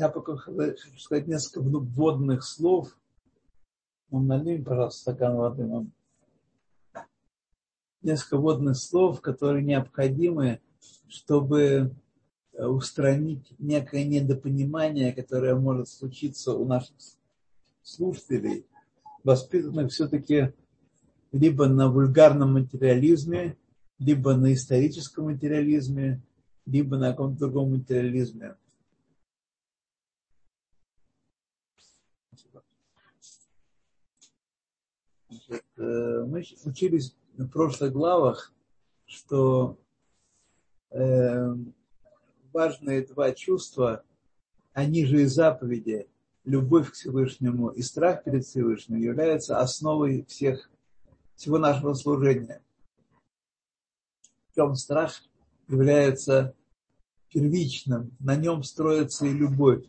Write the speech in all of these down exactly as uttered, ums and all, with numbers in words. Я пока хочу сказать несколько вводных слов. Нам налим, пожалуйста, стакан воды вам. Несколько вводных слов, которые необходимы, чтобы устранить некое недопонимание, которое может случиться у наших слушателей, воспитанных все-таки либо на вульгарном материализме, либо на историческом материализме, либо на каком-то другом материализме. Значит, мы учились в прошлых главах, что э, важные два чувства, они же и заповеди, любовь к Всевышнему и страх перед Всевышним, являются основой всех, всего нашего служения. Причем страх является первичным, на нем строится и любовь.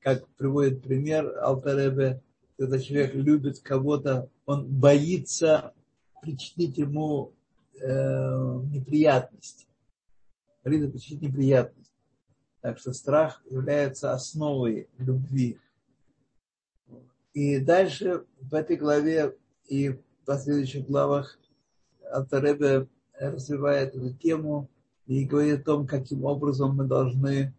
Как приводит пример Алтар-Эббе, когда человек любит кого-то, он боится причинить ему э, неприятность. Боится причинить неприятность. Так что страх является основой любви. И дальше в этой главе и в последующих главах Алтар-Эббе развивает эту тему и говорит о том, каким образом мы должны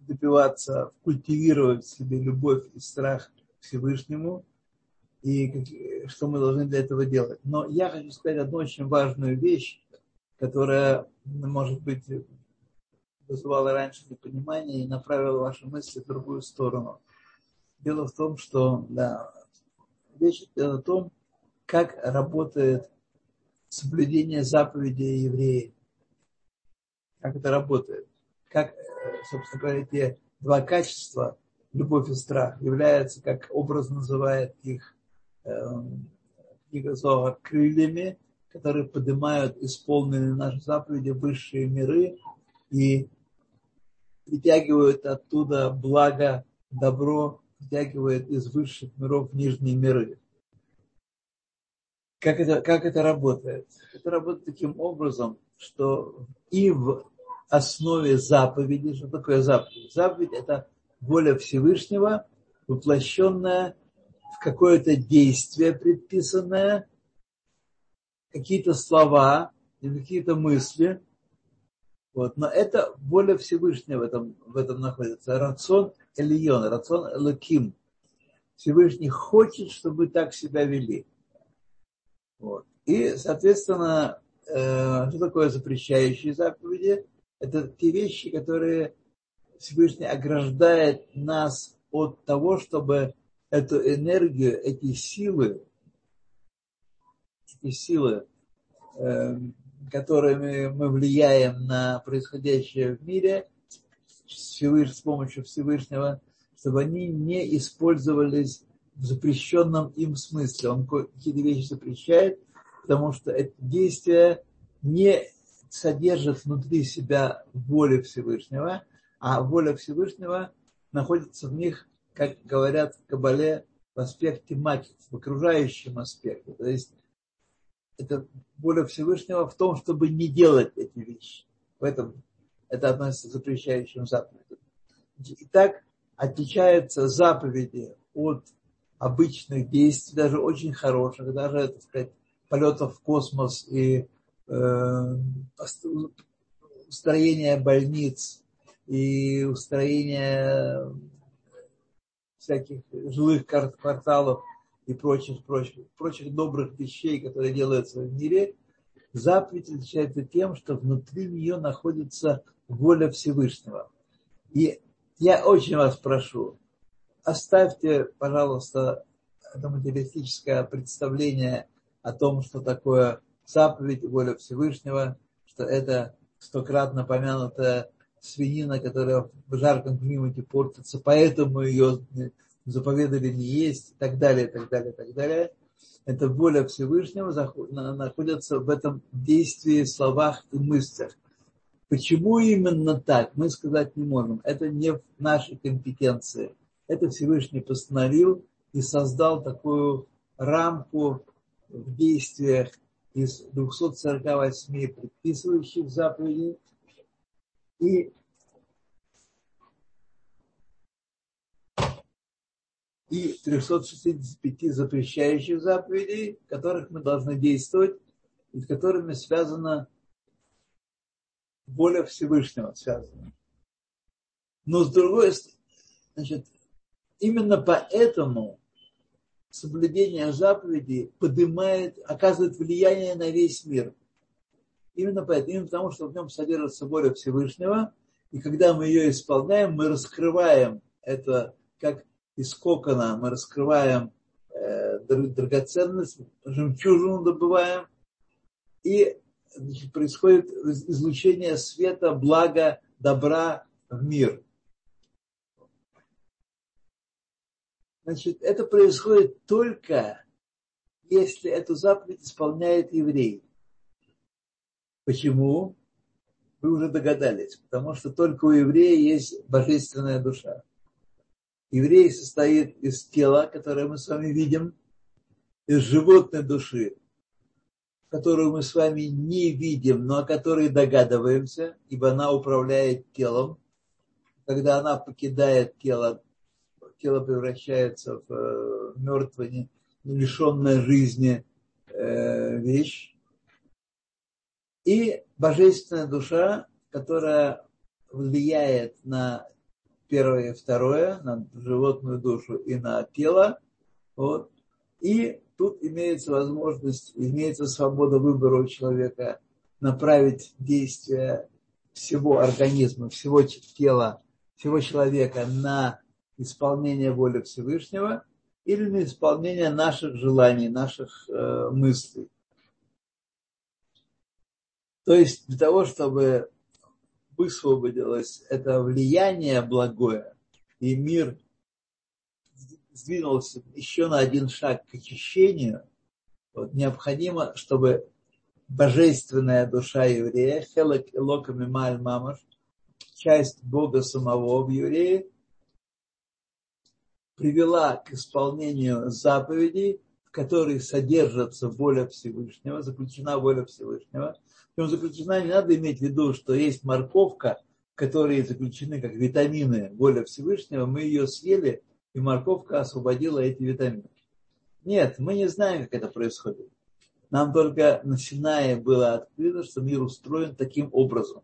добиваться, культивировать в себе любовь и страх к Всевышнему, и как, что мы должны для этого делать. Но я хочу сказать одну очень важную вещь, которая, может быть, вызывала раньше непонимание и направила ваши мысли в другую сторону. Дело в том, что да, речь идет о том, как работает соблюдение заповедей евреев. Как это работает? Как, собственно говоря, те два качества, любовь и страх, являются, как образ называет их книга Зогар, крыльями, которые поднимают исполненные наши заповеди высшие миры и притягивают оттуда благо, добро, притягивают из высших миров в нижние миры. Как это, как это работает? Это работает таким образом, что и в основе заповеди, что такое заповедь? Заповедь – это воля Всевышнего, воплощенная в какое-то действие предписанное, какие-то слова или какие-то мысли. Вот. Но это воля Всевышнего в этом, в этом находится. Рацион эльон, рацион элоким. Всевышний хочет, чтобы вы так себя вели. Вот. И, соответственно, э, что такое запрещающие заповеди? Это те вещи, которые Всевышний ограждает нас от того, чтобы эту энергию, эти силы, эти силы, э, которыми мы влияем на происходящее в мире с помощью Всевышнего, чтобы они не использовались в запрещенном им смысле. Он какие-то вещи запрещает, потому что это действие не содержит внутри себя волю Всевышнего, а воля Всевышнего находится в них, как говорят в Кабале, в аспекте маки, в окружающем аспекте. То есть это воля Всевышнего в том, чтобы не делать эти вещи. Поэтому это относится к запрещающим заповедям. Итак, отличаются заповеди от обычных действий, даже очень хороших, даже, так сказать, полетов в космос и э, устроения больниц и устроение всяких жилых кварталов и прочих, прочих, прочих добрых вещей, которые делаются в мире. Заповедь отличается тем, что внутри нее находится воля Всевышнего. И я очень вас прошу, оставьте, пожалуйста, это материалистическое представление о том, что такое заповедь, воля Всевышнего, что это стократно помянутая свинина, которая в жарком климате портится, поэтому ее заповедали не есть, и так далее, и так далее, и так далее. Это воля Всевышнего находится в этом действии, словах и мыслях. Почему именно так, мы сказать не можем. Это не в нашей компетенции. Это Всевышний постановил и создал такую рамку в действиях из двухсот сорока восьми предписывающих заповедей и и трёхсот шестидесяти пяти запрещающих заповедей, в которых мы должны действовать, и с которыми связана воля Всевышнего. Связана. Но с другой стороны, значит, именно поэтому соблюдение заповедей поднимает, оказывает влияние на весь мир. Именно поэтому, именно потому, что в нем содержится воля Всевышнего, и когда мы ее исполняем, мы раскрываем это, как из кокона, мы раскрываем э, драгоценность, жемчужину добываем, и значит, происходит излучение света, блага, добра в мир. Значит, это происходит только, если эту заповедь исполняет еврей. Почему? Вы уже догадались. Потому что только у еврея есть божественная душа. Еврей состоит из тела, которое мы с вами видим, из животной души, которую мы с вами не видим, но о которой догадываемся, ибо она управляет телом. Когда она покидает тело, тело превращается в мертвую, лишенную жизни вещь. И божественная душа, которая влияет на первое и второе, на животную душу и на тело. Вот. И тут имеется возможность, имеется свобода выбора у человека направить действие всего организма, всего тела, всего человека на исполнение воли Всевышнего или на исполнение наших желаний, наших э, мыслей. То есть для того, чтобы высвободилось это влияние благое, и мир сдвинулся еще на один шаг к очищению, вот, необходимо, чтобы божественная душа еврея, хелек элока мималь мамаш, часть Бога самого в еврее, привела к исполнению заповедей, в которой содержится воля Всевышнего, заключена воля Всевышнего. Причем заключена, не надо иметь в виду, что есть морковка, в которой заключены как витамины воля Всевышнего, мы ее съели, и морковка освободила эти витамины. Нет, мы не знаем, как это происходит. Нам только на Синае было открыто, что мир устроен таким образом.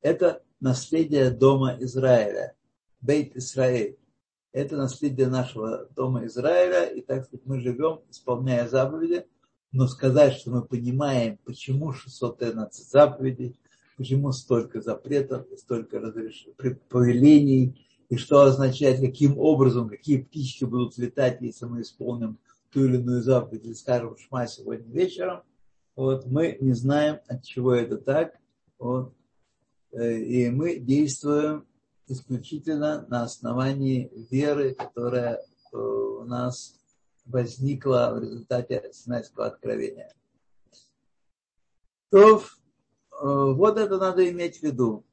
Это наследие дома Израиля, Бейт Исраэль. Это наследие нашего дома Израиля, и так сказать, мы живем, исполняя заповеди, но сказать, что мы понимаем, почему шестьсот тринадцать заповедей, почему столько запретов, столько разрешений, повелений, и что означает, каким образом, какие птички будут летать, если мы исполним ту или иную заповедь, или скажем «Шма» сегодня вечером, вот, мы не знаем, от чего это так, вот, и мы действуем исключительно на основании веры, которая у нас возникла в результате Синайского откровения. То вот это надо иметь в виду.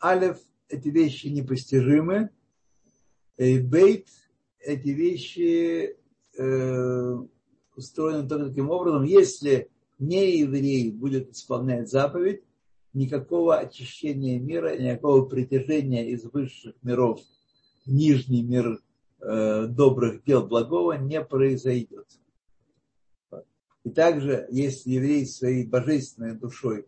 Алеф, эти вещи непостижимы. И бейт, эти вещи э, устроены только таким образом, если не еврей будет исполнять заповедь, никакого очищения мира, никакого притяжения из высших миров в нижний мир э, добрых дел благого не произойдет. И также, если еврей своей божественной душой,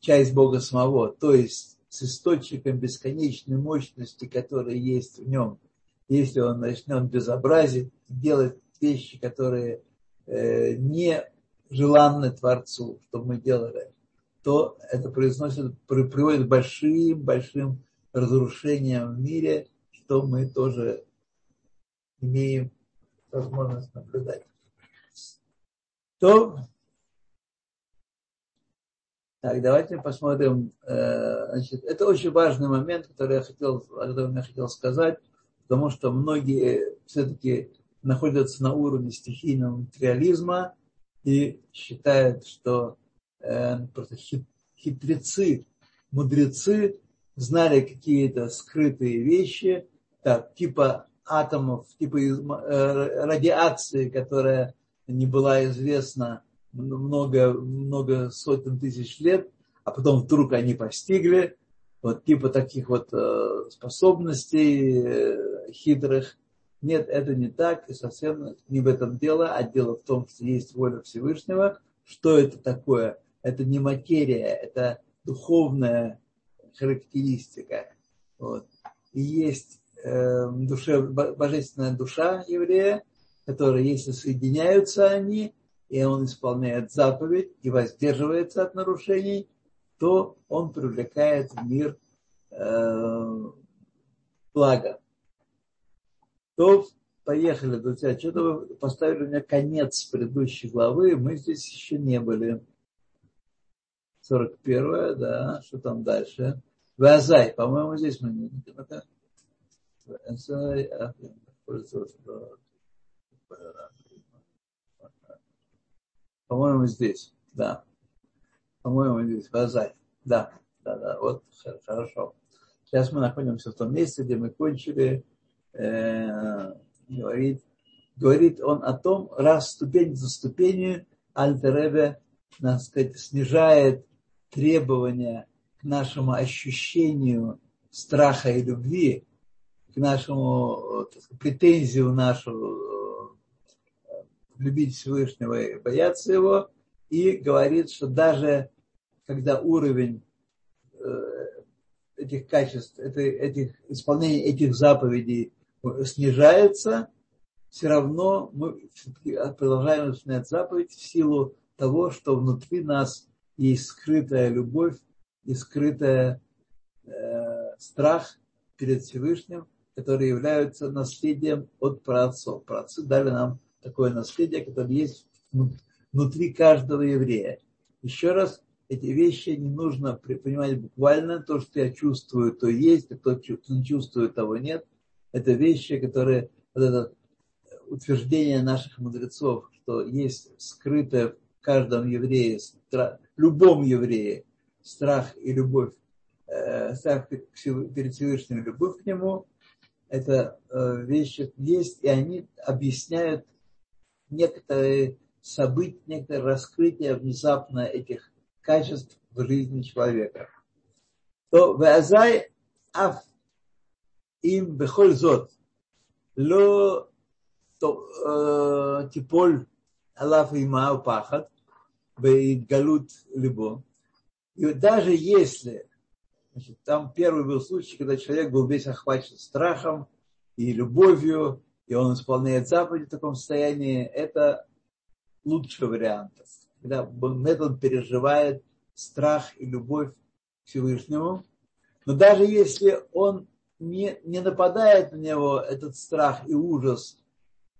часть Бога самого, то есть с источником бесконечной мощности, которая есть в нем, если он начнет безобразить, делать вещи, которые э, не желанны Творцу, что мы делали, то это произносит, приводит к большим-большим разрушениям в мире, что мы тоже имеем возможность наблюдать. То... Так, давайте посмотрим. Значит, это очень важный момент, который я хотел, о котором я хотел сказать, потому что многие все-таки находятся на уровне стихийного материализма и считают, что просто хитрецы, мудрецы знали какие-то скрытые вещи, так, типа атомов, типа радиации, которая не была известна много, много сотен тысяч лет, а потом вдруг они постигли, вот типа таких вот способностей хитрых, Нет, это не так, и совсем не в этом дело, а дело в том, что есть воля Всевышнего. Что это такое? Это не материя, это духовная характеристика. Вот. И есть э, душе, божественная душа еврея, которая, если соединяются они, и он исполняет заповедь и воздерживается от нарушений, то он привлекает в мир э, благо. То поехали, друзья, что-то вы поставили мне конец предыдущей главы, мы здесь еще не были. сорок первая, да, что там дальше? Вазай, по-моему, здесь мы не... По-моему, здесь, да. По-моему, здесь Вазай, да. Да, да, вот, хорошо. Сейчас мы находимся в том месте, где мы кончили... Э, говорит, говорит он о том, раз ступень за ступенью Алтар-Эббе, так сказать, снижает требования к нашему ощущению страха и любви, к нашему, так сказать, претензию нашу любить Всевышнего и бояться его, и говорит, что даже когда уровень этих качеств, этих, исполнения этих заповедей снижается, все равно мы продолжаем исполнять заповедь в силу того, что внутри нас есть скрытая любовь и скрытая э, страх перед Всевышним, которые являются наследием от праотцов. Праотцы дали нам такое наследие, которое есть внутри каждого еврея. Еще раз, эти вещи не нужно понимать буквально. То, что я чувствую, то есть, а то, что не чувствую, того нет. Это вещи, которые... Вот это утверждение наших мудрецов, что есть скрытое в каждом еврее, страх, любом еврее, страх и любовь, э, страх перед Всевышним, любовь к нему, это э, вещи есть, и они объясняют некоторые события, некоторые раскрытия внезапно этих качеств в жизни человека. То «Вэазай аф им бехоль зот, ло типоль алаф има упахат, бегалут либо». И даже если, значит, там первый был случай, когда человек был весь охвачен страхом и любовью, и он исполняет заповеди в таком состоянии, это лучший вариант. Когда метод переживает страх и любовь к Всевышнему. Но даже если он не, не нападает на него, этот страх и ужас,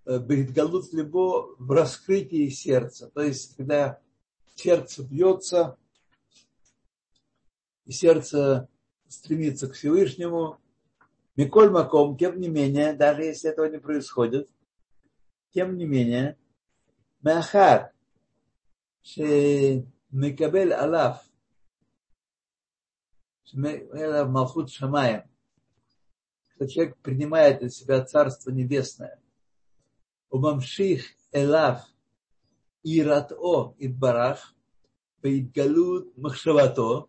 бейтгалут либо в раскрытии сердца. То есть, когда сердце бьется, и сердце стремится к Всевышнему, Миколь Маком, тем не менее, даже если этого не происходит, тем не менее, Махар, Шемикабель Алаф, Шемикабель Малхут Шамаем, что человек принимает из себя Царство Небесное. Умамших Элаф Ирато Идбарах Баидгалут Махшавато,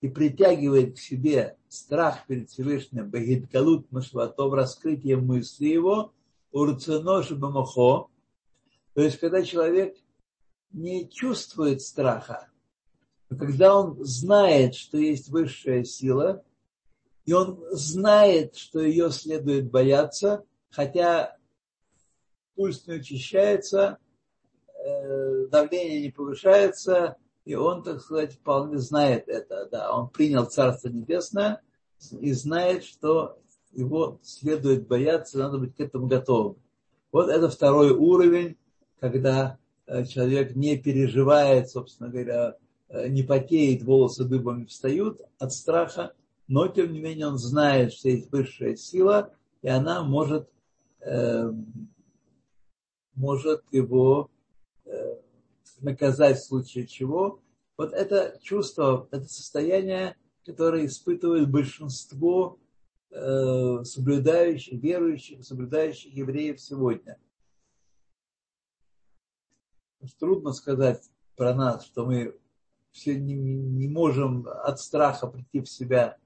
и притягивает к себе страх перед Всевышним Баидгалут Махшавато в раскрытии мысли его Урценош Бамахо, то есть когда человек не чувствует страха, но когда он знает, что есть высшая сила, и он знает, что ее следует бояться, хотя пульс не учащается, давление не повышается, и он, так сказать, вполне знает это. Да, он принял Царство Небесное и знает, что его следует бояться, надо быть к этому готовым. Вот это второй уровень, когда человек не переживает, собственно говоря, не потеет, волосы дыбом встают от страха, но, тем не менее, он знает, что есть высшая сила, и она может, э, может его э, наказать в случае чего. Вот это чувство, это состояние, которое испытывает большинство э, соблюдающих, верующих, соблюдающих евреев сегодня. Трудно сказать про нас, что мы все не, не можем от страха прийти в себя,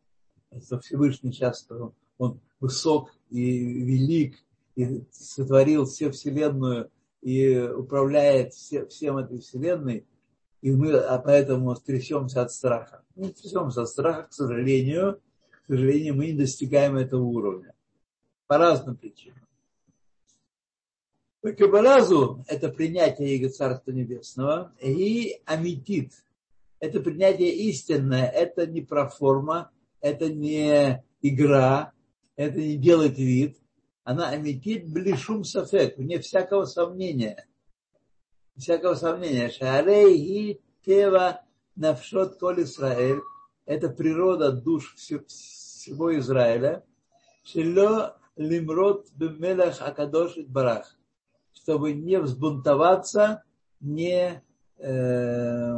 что Всевышний часто он высок и велик, и сотворил всю Вселенную и управляет все, всем этой Вселенной, и мы а поэтому трясемся от страха. Мы трясемся от страха, к сожалению, к сожалению, мы не достигаем этого уровня. По разным причинам. По кабалазу это принятие Его Царства Небесного, и амитит. Это принятие истинное, это не проформа, это не игра, это не делает вид. Она амитит блишум сафек, вне всякого сомнения. Всякого сомнения. Шарейхи тева навшот коль Исраэль. Это природа душ всего Израиля. Шелё лимрот бемелах акадош барах. Чтобы не взбунтоваться, не э,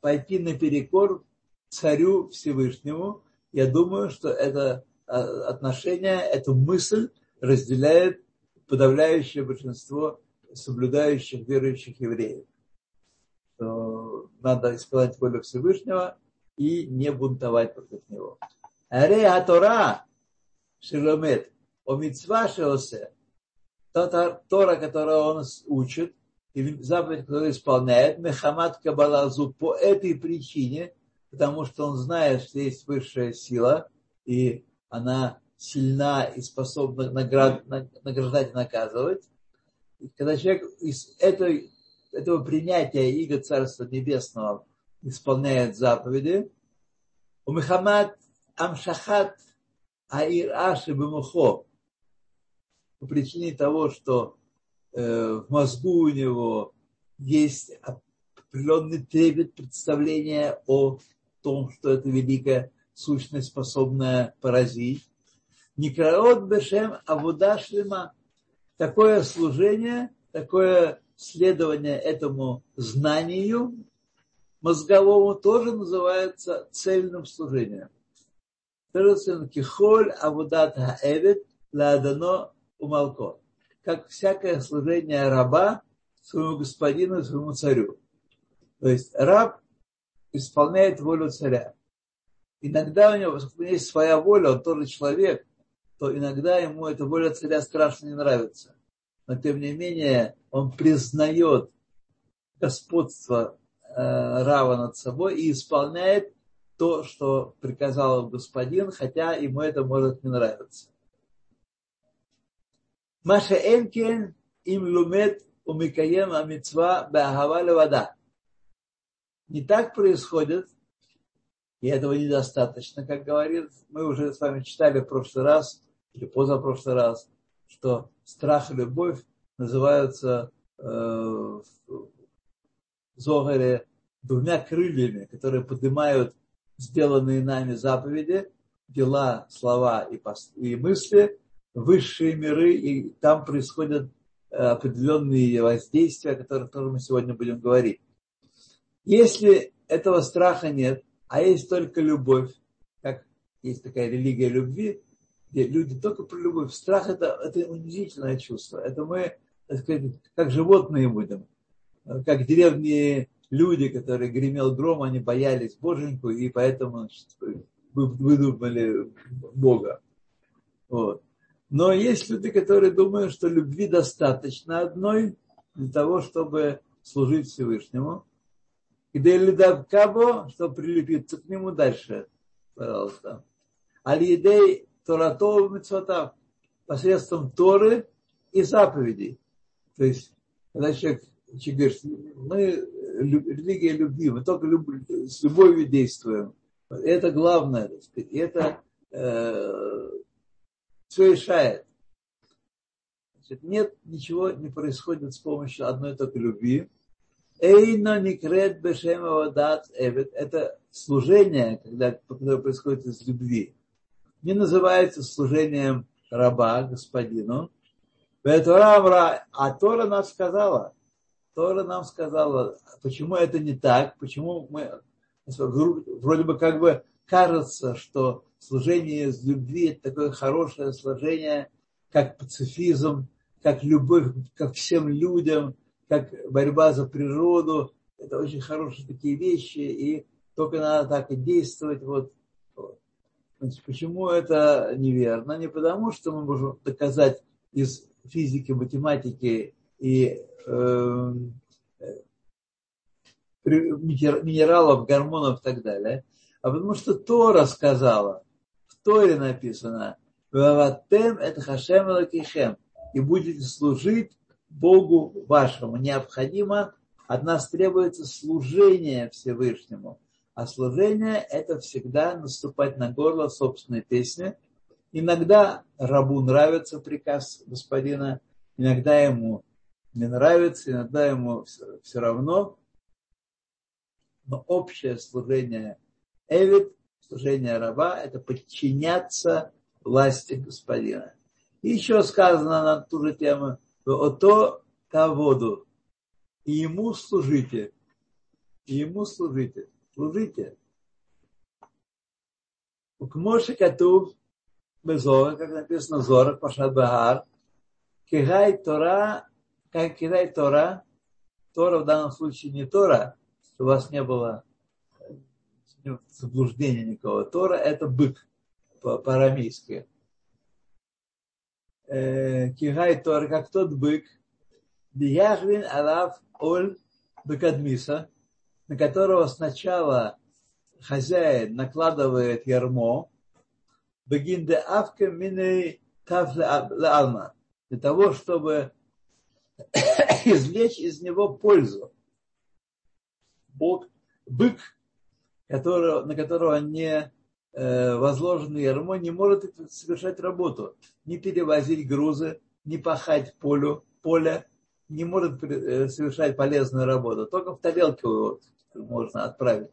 пойти наперекор Царю Всевышнему. Я думаю, что это отношение, эту мысль разделяет подавляющее большинство соблюдающих верующих евреев. Что надо исполнять волю Всевышнего и не бунтовать против него. Арея Тора Шеломет Омитсва Шеосе. Тора, которую он учит, и заповедь, которую исполняет, Мехамад Кабалазу по этой причине, потому что он знает, что есть высшая сила, и она сильна и способна наград, награждать и наказывать. И когда человек из этого, этого принятия иго Царства Небесного исполняет заповеди, у Мехамад Амшахат Аир Аши Бамухо, по причине того, что э, в мозгу у него есть определенный трепет, представление о том, что это великая сущность, способная поразить. Некраот бешем авудашлима. Такое служение, такое следование этому знанию мозговому тоже называется цельным служением. Кихоль авудат хаэвет ладано умолко, как всякое служение раба своему господину, своему царю. То есть раб исполняет волю царя. Иногда у него, поскольку есть своя воля, он тоже человек, то иногда ему эта воля царя страшно не нравится. Но тем не менее он признает господство э, раба над собой и исполняет то, что приказал господин, хотя ему это может не нравиться. Маша Энкен им лумет умикаем амитсва бахава левада. Не так происходит, и этого недостаточно, как говорит. Мы уже с вами читали в прошлый раз, или позапрошлый раз, что страх и любовь называются э, в Зогаре двумя крыльями, которые поднимают сделанные нами заповеди, дела, слова и, пос- и мысли, высшие миры, и там происходят определенные воздействия, о которых тоже мы сегодня будем говорить. Если этого страха нет, а есть только любовь, как есть такая религия любви, где люди только про любовь. Страх – это, это унизительное чувство. Это мы, так сказать, как животные будем, как деревни люди, которые гремел гром, они боялись Боженьку, и поэтому выдумали Бога. Вот. Но есть люди, которые думают, что любви достаточно одной для того, чтобы служить Всевышнему. И делидавкабо, что прилепиться к нему дальше, пожалуйста. Аль-идей торатов мицватав, посредством Торы и заповедей. То есть, когда человек, человек говорит, мы религия любви, мы только люб, с любовью действуем. Это главное, так сказать. И это... Э, все решает. Значит, нет, ничего не происходит с помощью одной только любви. Эйно никрет бешем авадат эвет. Это служение, когда, которое происходит из любви, не называется служением раба господину. А Тора нам сказала, Тора нам сказала, почему это не так, почему мы вроде бы как бы кажется, что служение из любви – это такое хорошее служение, как пацифизм, как любовь ко всем людям, как борьба за природу. Это очень хорошие такие вещи, и только надо так и действовать. Вот. Значит, почему это неверно? Не потому, что мы можем доказать из физики, математики и э, минералов, гормонов и так далее, а потому что Тора сказала, в Торе написано, «Ваватем эт Хашем элокейхем», и будете служить Богу вашему. Необходимо, от нас требуется служение Всевышнему. А служение – это всегда наступать на горло собственной песни. Иногда рабу нравится приказ господина, иногда ему не нравится, иногда ему все равно. Но общее служение эвид, служение раба – это подчиняться власти господина. И еще сказано на ту же тему «Ото каводу». И ему служите. И ему служите. Служите. К Моше Катув Безора, как написано Зора, Пашат Багар, Кигай Тора, как Кигай Тора, Тора в данном случае не Тора, чтобы у вас не было заблуждения никого. Тора – это бык по-арамейски. Кигай Тора, как тот бык, Дияхвин Алав Оль Бекадмиса, на которого сначала хозяин накладывает ярмо, бегинде авка мине тафле алма, для того, чтобы извлечь из него пользу. Бог, бык, который, на которого не э, возложено ярмо, не может совершать работу, не перевозить грузы, не пахать полю, поле, не может совершать полезную работу. Только в тарелке его можно отправить.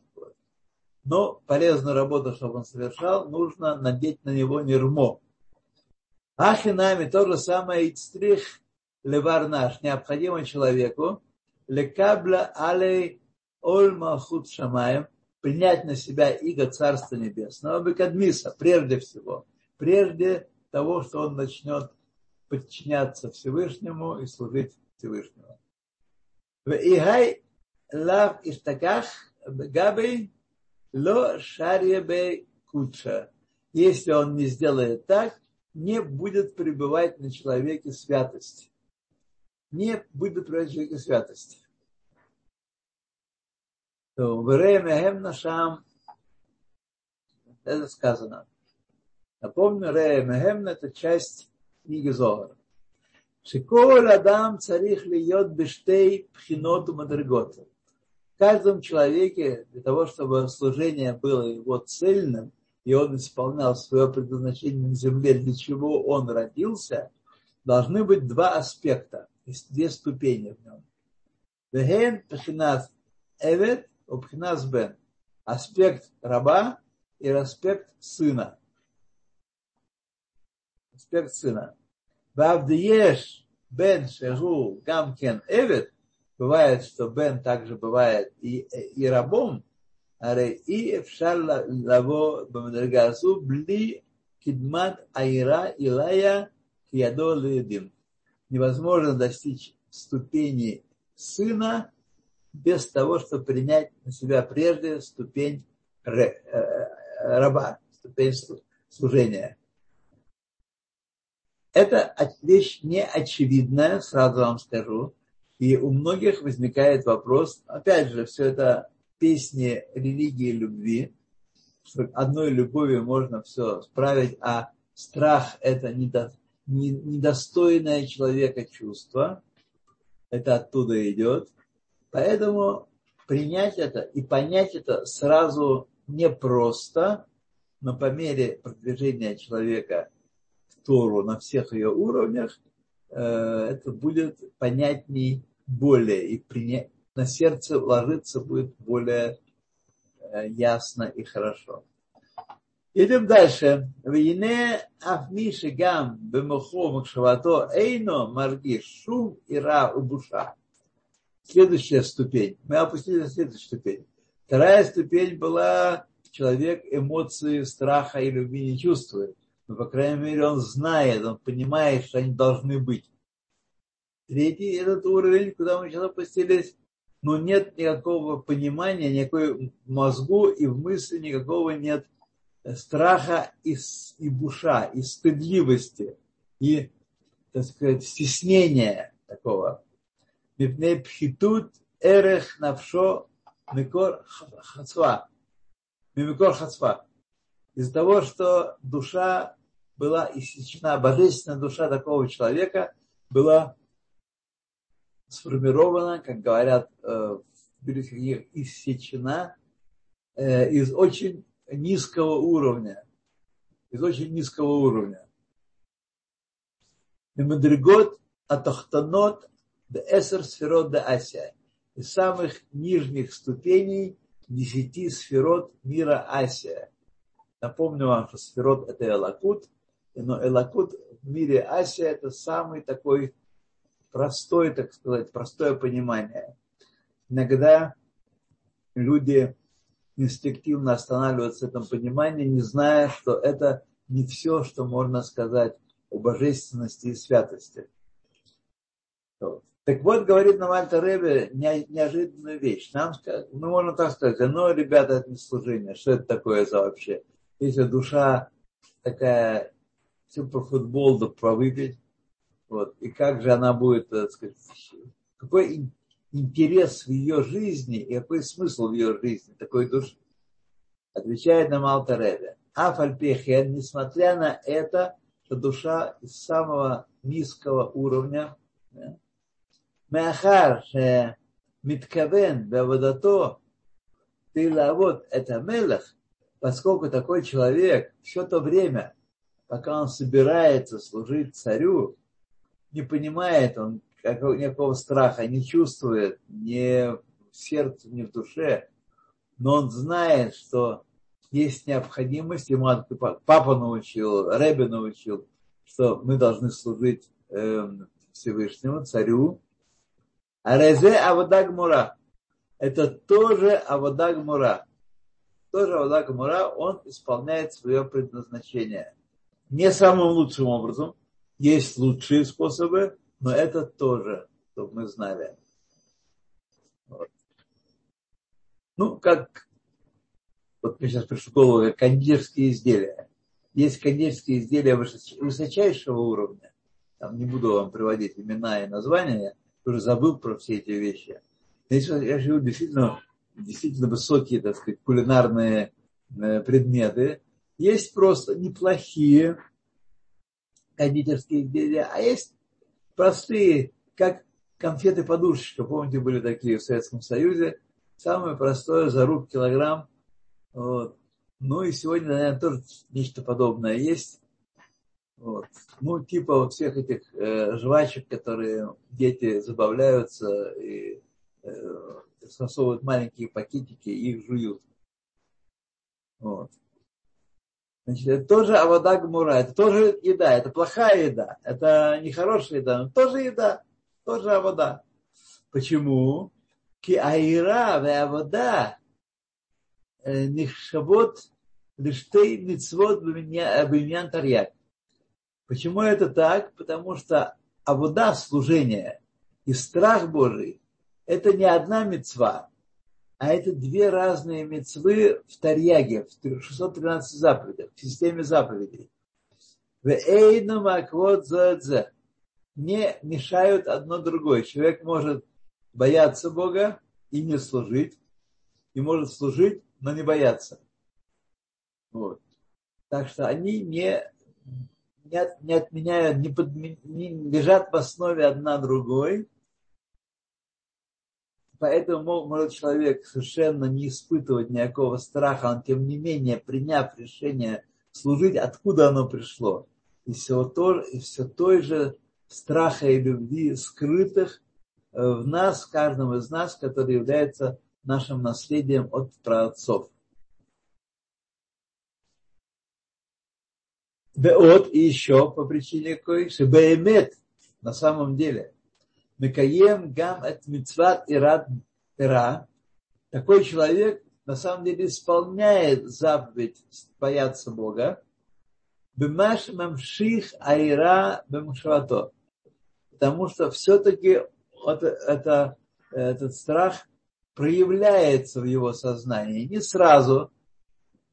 Но полезную работу, чтобы он совершал, нужно надеть на него нермо. Ах и нами то же самое ицтрих левар наш, необходимо человеку лекабла алей ольма худ шамаем, принять на себя иго Царства Небесного, бекадмиса, прежде всего, прежде того, что он начнет подчиняться Всевышнему и служить Всевышнего. В игай лав иштаках габей ло шарьебе куча. Если он не сделает так, не будет пребывать на человеке святость. Не будет пребывать на человеке святость. Это сказано. Напомню, Рея Мехемна – это часть книги Зогар. Шиколь адам царих льет бештей пхиноту мадриготу. В каждом человеке для того, чтобы служение было его цельным, и он исполнял свое предназначение на земле, для чего он родился, должны быть два аспекта, две ступени в нем. Вехен пхинас эвет у пхинас бен. Аспект раба и аспект сына. Аспект сына. Бавдиеш бен шегу гамкен эвет, бывает, что бен также бывает и, и рабом, и эфшалла лаво бамадрагасу бли кидмат айра илая киядо ледим. Невозможно достичь ступени сына без того, чтобы принять на себя прежде ступень раба, ступень служения. Это вещь неочевидная, сразу вам скажу. И у многих возникает вопрос, опять же, все это песни религии любви, что одной любовью можно все справить, а страх – это недо, не, недостойное человека чувство. Это оттуда идет. Поэтому принять это и понять это сразу непросто, но по мере продвижения человека Тору на всех ее уровнях, это будет понятней более, и принять, на сердце ложиться будет более ясно и хорошо. Идем дальше. Вейне афмиши гам бемухо макшавато эйно маргиш шум ира убуша. Следующая ступень. Мы опустились на следующую ступень. Вторая ступень была: человек эмоции страха и любви не чувствует. Но, по крайней мере, он знает, он понимает, что они должны быть. Третий этот уровень, куда мы сейчас опустились, но нет никакого понимания, никакой мозгу и в мысли никакого нет страха и, и буша, и стыдливости, и так сказать, стеснения такого. Мипней пхитут эрех навшо микор хацва. Микор хацва. Из-за того, что душа была иссечена, божественная душа такого человека была сформирована, как говорят в библейских книгах, иссечена из очень низкого уровня. Из очень низкого уровня. Медригот атахтанот де эсер сферот де Асия. Из самых нижних ступеней десяти сферот мира Асия. Напомню вам, что сферот это элакут, но элакут в мире Асия это самый такой простой, так сказать, простое понимание. Иногда люди инстинктивно останавливаются в этом понимании, не зная, что это не все, что можно сказать о божественности и святости. Так вот, говорит нам Алтар-Эббе неожиданную вещь. Нам, ну, можно так сказать, ну, ребята, это не служение, что это такое за вообще? Если душа такая, все про футбол, да про выпить, вот, и как же она будет, так сказать, какой интерес в ее жизни и какой смысл в ее жизни такой души? Отвечает нам Алтар-Эббе. Афальпехен, несмотря на это, что душа из самого низкого уровня, Махар Миткавен Бавадато Тилавот это Мелах, поскольку такой человек все то время, пока он собирается служить царю, не понимает он какого, никакого страха, не чувствует ни в сердце, ни в душе, но он знает, что есть необходимость, ему папа научил, Ребе научил, что мы должны служить э, Всевышнему, царю. А резе авадагмура. Это тоже авадагмура. Тоже авадагмура, он исполняет свое предназначение. Не самым лучшим образом. Есть лучшие способы, но это тоже, чтобы мы знали. Вот. Ну, как вот мне сейчас пришло в голову, кондитерские изделия. Есть кондитерские изделия высочайшего уровня. Там не буду вам приводить имена и названия, уже забыл про все эти вещи. Я живу действительно, действительно высокие, так сказать, кулинарные предметы. Есть просто неплохие кондитерские изделия, а есть простые, как конфеты-подушечка. Помните, были такие в Советском Союзе. Самое простое за рук килограмм. Вот. Ну и сегодня, наверное, тоже нечто подобное есть. Вот. Ну, типа вот всех этих э, жвачек, которые дети забавляются и э, рассовывают маленькие пакетики и их жуют. Вот. Значит, это тоже авадагмура, это тоже еда, это плохая еда, это нехорошая еда, но тоже еда, тоже авада. Почему? Ки аира ве авада нихшавот лиштей ницвот бимьян тарьяг. Почему это так? Потому что авода, служение и страх Божий это не одна мицва, а это две разные мицвы в Тарьяге, в шестьсот тринадцати заповедях, в системе заповедей. Не мешают одно другое. Человек может бояться Бога и не служить, и может служить, но не бояться. Вот. Так что они не... не отменяют, не, подми... не лежат в основе одна другой. Поэтому может человек совершенно не испытывать никакого страха, но тем не менее, приняв решение служить, откуда оно пришло? Из все той, из все той же страха и любви, скрытых в нас, в каждом из нас, который является нашим наследием от праотцов. Да вот, и еще по причине какой, шебеемет, на самом деле, мекаем гам эт мицват ират ира, такой человек на самом деле исполняет заповедь бояться Бога, бемаш мамших аира бемшавато, потому что все-таки вот это, этот страх проявляется в его сознании, не сразу,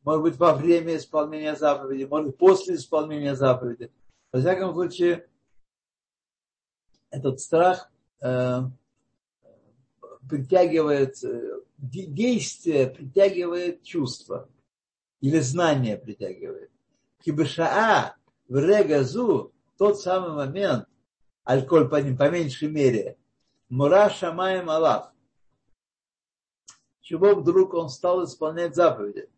может быть, во время исполнения заповеди, может быть, после исполнения заповеди. Во всяком случае, этот страх э, притягивает действие, притягивает чувства. Или знание притягивает. Кибышаа в регазу тот самый момент, аль-коль по ним, по меньшей мере, мура шамаем алаф. Чего вдруг он стал исполнять заповеди?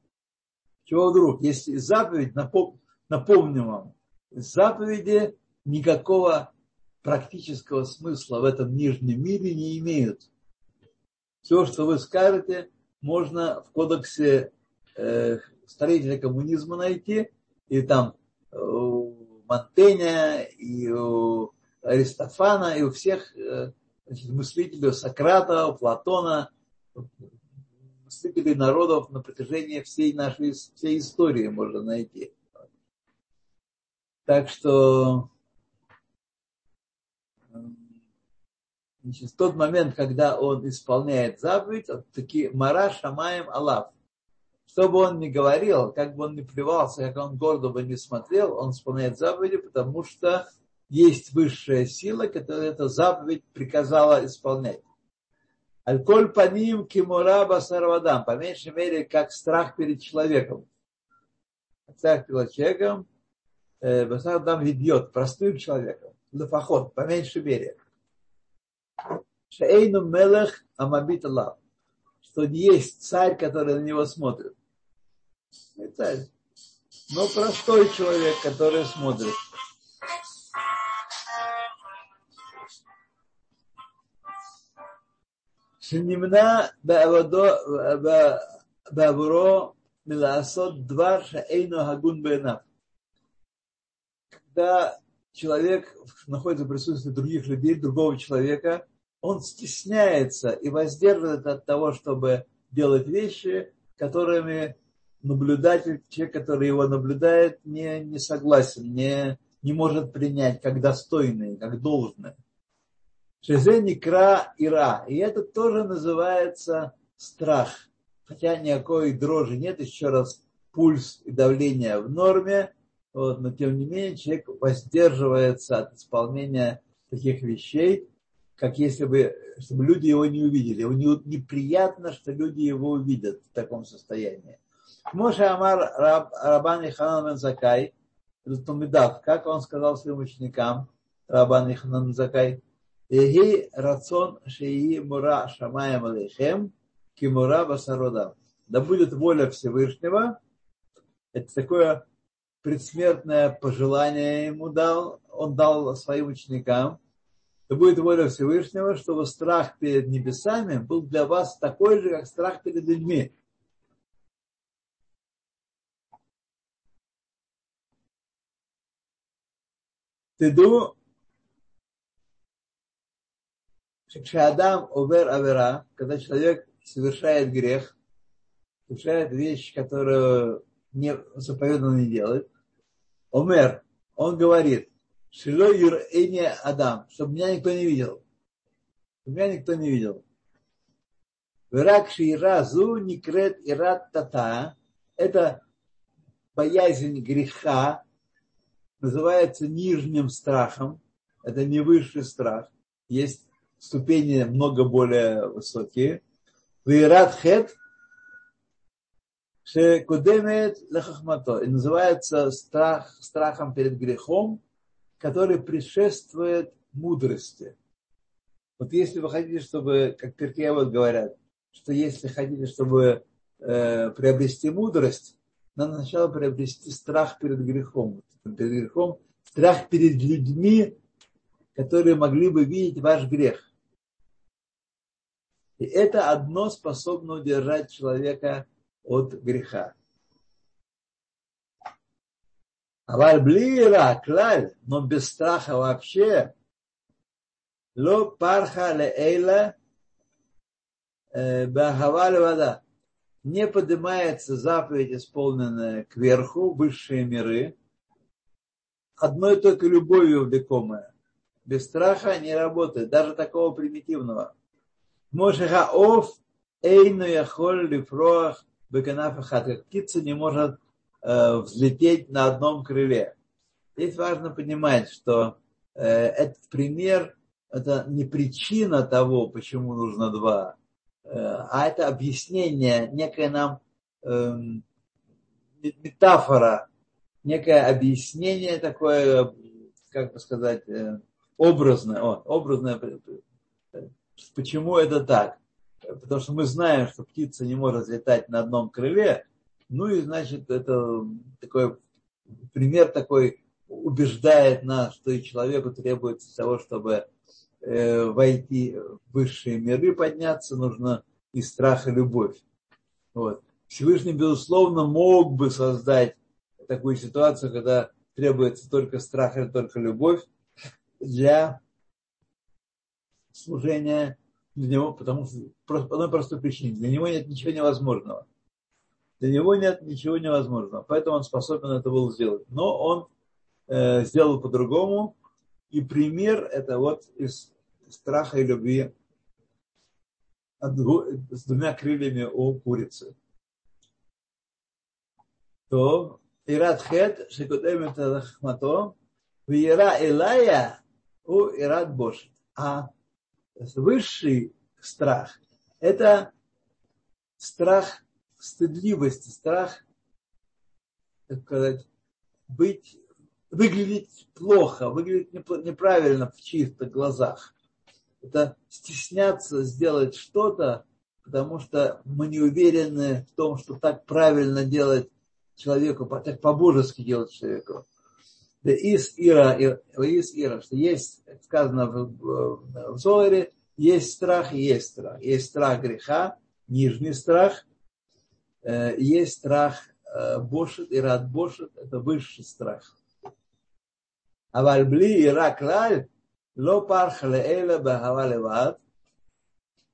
Чего вдруг? Если заповедь, напом... напомню вам, заповеди никакого практического смысла в этом нижнем мире не имеют. Все, что вы скажете, можно в кодексе э, строителя коммунизма найти, и там э, у Монтэня, и у Аристофана, и у всех э, значит, мыслителей Сократа, у Платона, мыслителей народов на протяжении всей нашей всей истории можно найти. Так что значит, в тот момент, когда он исполняет заповедь, он таки мара шамаем алаф. Что бы он ни говорил, как бы он ни плевался, как он гордо бы не смотрел, он исполняет заповеди, потому что есть высшая сила, которая эта заповедь приказала исполнять. Аль-коль по ним кимура басарвадам, по меньшей мере, как страх перед человеком. Страх перед человеком басарвадам ведет простым человеком, лафахот, по меньшей мере. Шейну мелех амабит аллах, что есть царь, который на него смотрит. Не царь, но простой человек, который смотрит. Шнимна бавро миласот двар шаэйну хагун бэйнав. Когда человек находится в присутствии других людей, другого человека, он стесняется и воздерживается от того, чтобы делать вещи, которыми наблюдатель, человек, который его наблюдает, не, не согласен, не, не может принять как достойные, как должное. Шезе некра ира. И это тоже называется страх. Хотя никакой дрожи нет. Еще раз, пульс и давление в норме. Вот, но тем не менее человек воздерживается от исполнения таких вещей, как если бы, чтобы люди его не увидели. Ему неприятно, что люди его увидят в таком состоянии. Моша Амар Рабан Иханан бен Закай, как он сказал своим ученикам, Рабан Иханан бен Закай, Эгей рацион шеи мура шамаем алейхем кимура басародам. Да будет воля Всевышнего. Это такое предсмертное пожелание ему дал. Он дал своим ученикам. Да будет воля Всевышнего, чтобы страх перед небесами был для вас такой же, как страх перед людьми. Тыду Шадам овер авера, когда человек совершает грех, совершает вещь, которую не заповедано не делать, Омер, он говорит, Шило юр эне Адам, чтобы меня никто не видел. Чтобы меня никто не видел. Враг ширазу никрет ират тата. Это боязнь греха, называется нижним страхом. Это не высший страх. Есть ступени много более высокие. Виратхет шекудемет лахахмато. И называется страх, страхом перед грехом, который предшествует мудрости. Вот если вы хотите, чтобы, как перкея вот говорят, что если хотите, чтобы э, приобрести мудрость, надо сначала приобрести страх перед грехом. Перед грехом, страх перед людьми, которые могли бы видеть ваш грех. И это одно способно удержать человека от греха. Авальблира, клаль, но без страха вообще. Ло парха леэйла бахаваль вода. Не поднимается заповедь, исполненная кверху, высшие миры, одной только любовью увлекомая. Без страха не работает, даже такого примитивного. Мошеха оф эйну яхоль лифроах беканафахат. Как птица не может э, взлететь на одном крыле. Здесь важно понимать, что э, этот пример это не причина того, почему нужно два, а это объяснение, некая нам э, метафора, некое объяснение такое, как бы сказать, образное, о, образное, почему это так. Потому что мы знаем, что птица не может летать на одном крыле, ну и, значит, это такой пример такой убеждает нас, что и человеку требуется того, чтобы э, войти в высшие миры, подняться, нужно и страх, и любовь. Вот. Всевышний, безусловно, мог бы создать такую ситуацию, когда требуется только страх или только любовь для служения для него, потому что по одной простой причине. Для него нет ничего невозможного. Для него нет ничего невозможного. Поэтому он способен это был сделать. Но он э, сделал по-другому. И пример это вот из страха и любви с двумя крыльями у курицы. То Ират Хет, Шикутем это Хмато, Вира Илая у Ират Бошет. А высший страх это страх стыдливости, страх, так сказать, быть, выглядеть плохо, выглядеть неправильно в чьих-то глазах. Это стесняться сделать что-то, потому что мы не уверены в том, что так правильно делать человеку, так по-божески делать человеку. Да из Ира, из Ира, что есть, сказано в, в Зогаре, есть страх и есть страх. Есть страх греха, нижний страх, есть страх Бошет, Ират Бошет, это высший страх. А вальбли Ирак Лаль, ло парх леэля бахава левад,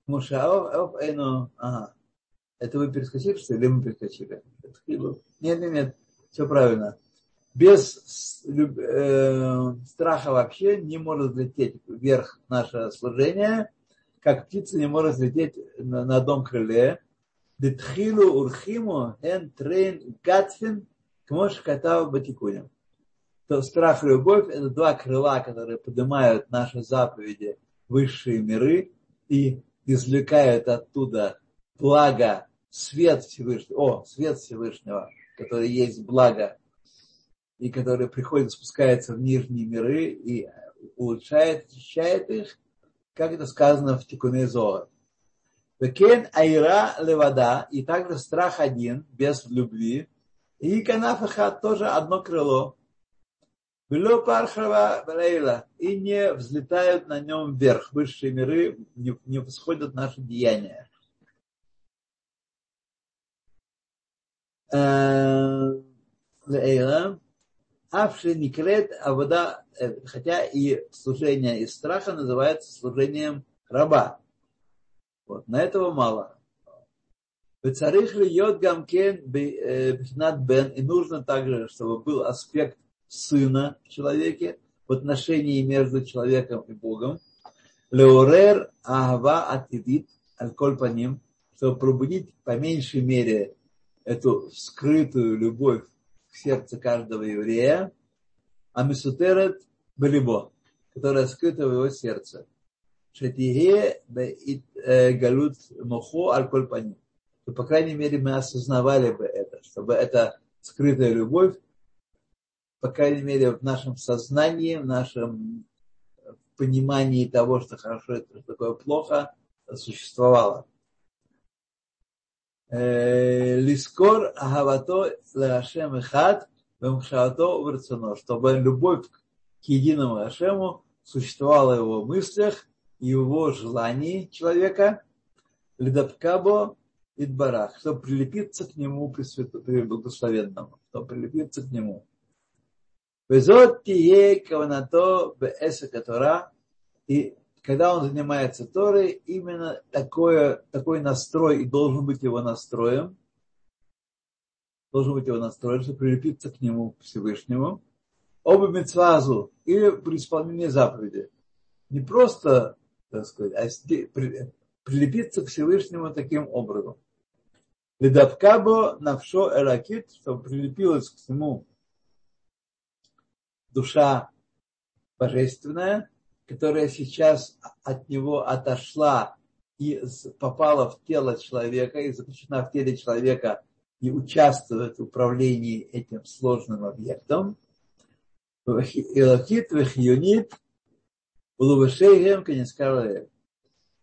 мушаов эйну, ага. Это вы перескочили, что ли? Или мы перескочили? Нет, нет, нет, все правильно. Без э, страха вообще не может лететь вверх наше служение, как птица не может лететь на, на одном крыле. Дитхилу урхиму эн трейн гатфин кмош катава батикунем. То страх и любовь – это два крыла, которые поднимают наши заповеди высшие миры и извлекают оттуда благо, свет Всевышнего, о, свет Всевышнего, который есть благо, и который приходит, спускается в нижние миры и улучшает, очищает их, как это сказано в Тикуне Зоар. Векен айра левада, и также страх один, без любви, и канафаха тоже одно крыло. Вело пархава лейла, и не взлетают на нем вверх, высшие миры, не, не восходят наши деяния. Лейла. Авши Никрет Авода, хотя и служение из страха называется служением раба. Вот, на этого мало. И нужно также, чтобы был аспект сына в человеке, в отношении между человеком и Богом. Леорер Ахава Атидит Аль-Коль Паним, чтобы пробудить по меньшей мере эту скрытую любовь к сердцу каждого еврея, а мисутерет балибо, которая скрыта в его сердце. Шатиге галют мохо аль-коль паним. По крайней мере, мы осознавали бы это, чтобы эта скрытая любовь, по крайней мере, в нашем сознании, в нашем понимании того, что хорошо, это такое плохо, существовала. Лискор ахавато лашем эхад вемхшавато врцано, чтобы любовь к единому Ашему существовала в его мыслях, его желании человека, лидапкабо идбарах, чтобы прилепиться к нему преблагословенному, чтобы прилепиться к нему. Везот тие каванато бээсэка Тора, и когда он занимается Торой, именно такое, такой настрой и должен быть его настроем, должен быть его настроем, чтобы прилепиться к нему, к Всевышнему, оба мицвазу или при исполнении заповеди. Не просто, так сказать, а прилепиться к Всевышнему таким образом. Лидапкабо навшо эракит, чтобы прилепилась к нему душа божественная, которая сейчас от него отошла и попала в тело человека, и заключена в теле человека, и участвует в управлении этим сложным объектом. Элокит вехьюнит улувешейгем кенискарлеем.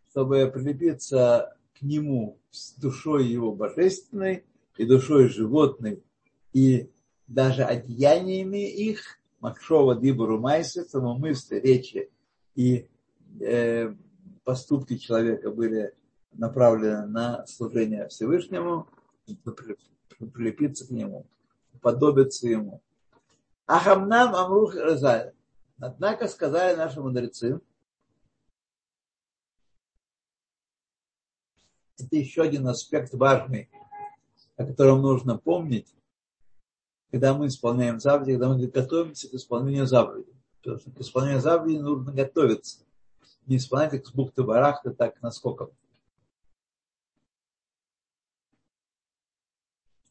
Чтобы прилепиться к нему с душой его божественной и душой животной, и даже одеяниями их, Макшова, Дибуру, Майса, самомысли, речи и э, поступки человека были направлены на служение Всевышнему, прилепиться к нему, уподобиться ему. Ахамнам амрух разаль. Однако сказали наши мудрецы, это еще один аспект важный, о котором нужно помнить, когда мы исполняем заповеди, когда мы готовимся к исполнению заповедей. Потому что к исполнению заповедей нужно готовиться. Не исполнять их с бухты-барахты, так наскоком.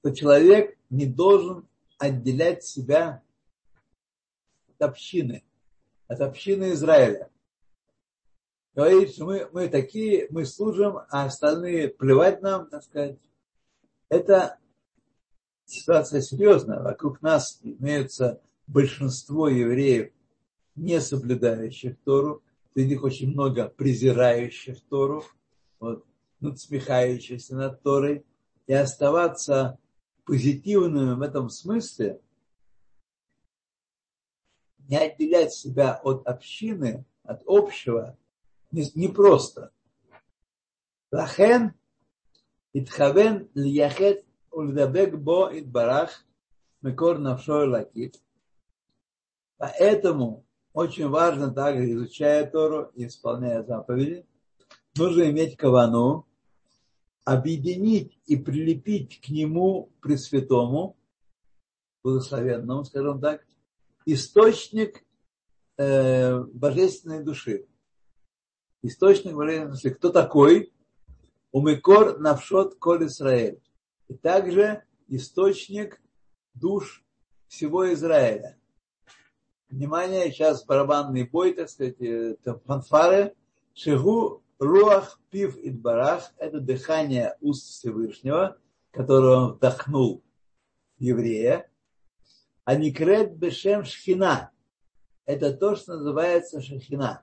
Что человек не должен отделять себя от общины, от общины Израиля. Говорит, что мы, мы такие, мы служим, а остальные плевать нам, так сказать. Это ситуация серьезная. Вокруг нас имеются большинство евреев, не соблюдающих Тору. Среди них очень много презирающих Тору, вот, надсмехающихся над Торой. И оставаться позитивными в этом смысле, не отделять себя от общины, от общего, непросто. Лахен итхавен льяхет ульдабек бо итбарах мекор навшой лакит. Поэтому очень важно, также изучая Тору и исполняя заповеди, нужно иметь кавану, объединить и прилепить к нему Пресвятому, благословенному, скажем так, источник э, божественной души. Источник божественной души. Кто такой? Умекор навшот коль Исраэль. И также источник душ всего Израиля. Внимание, сейчас барабанный бой, так сказать, это фанфары. Шигу руах пив идбарах. Это дыхание уст Всевышнего, которое он вдохнул еврея. А некрет бешем шхина. Это то, что называется шхина.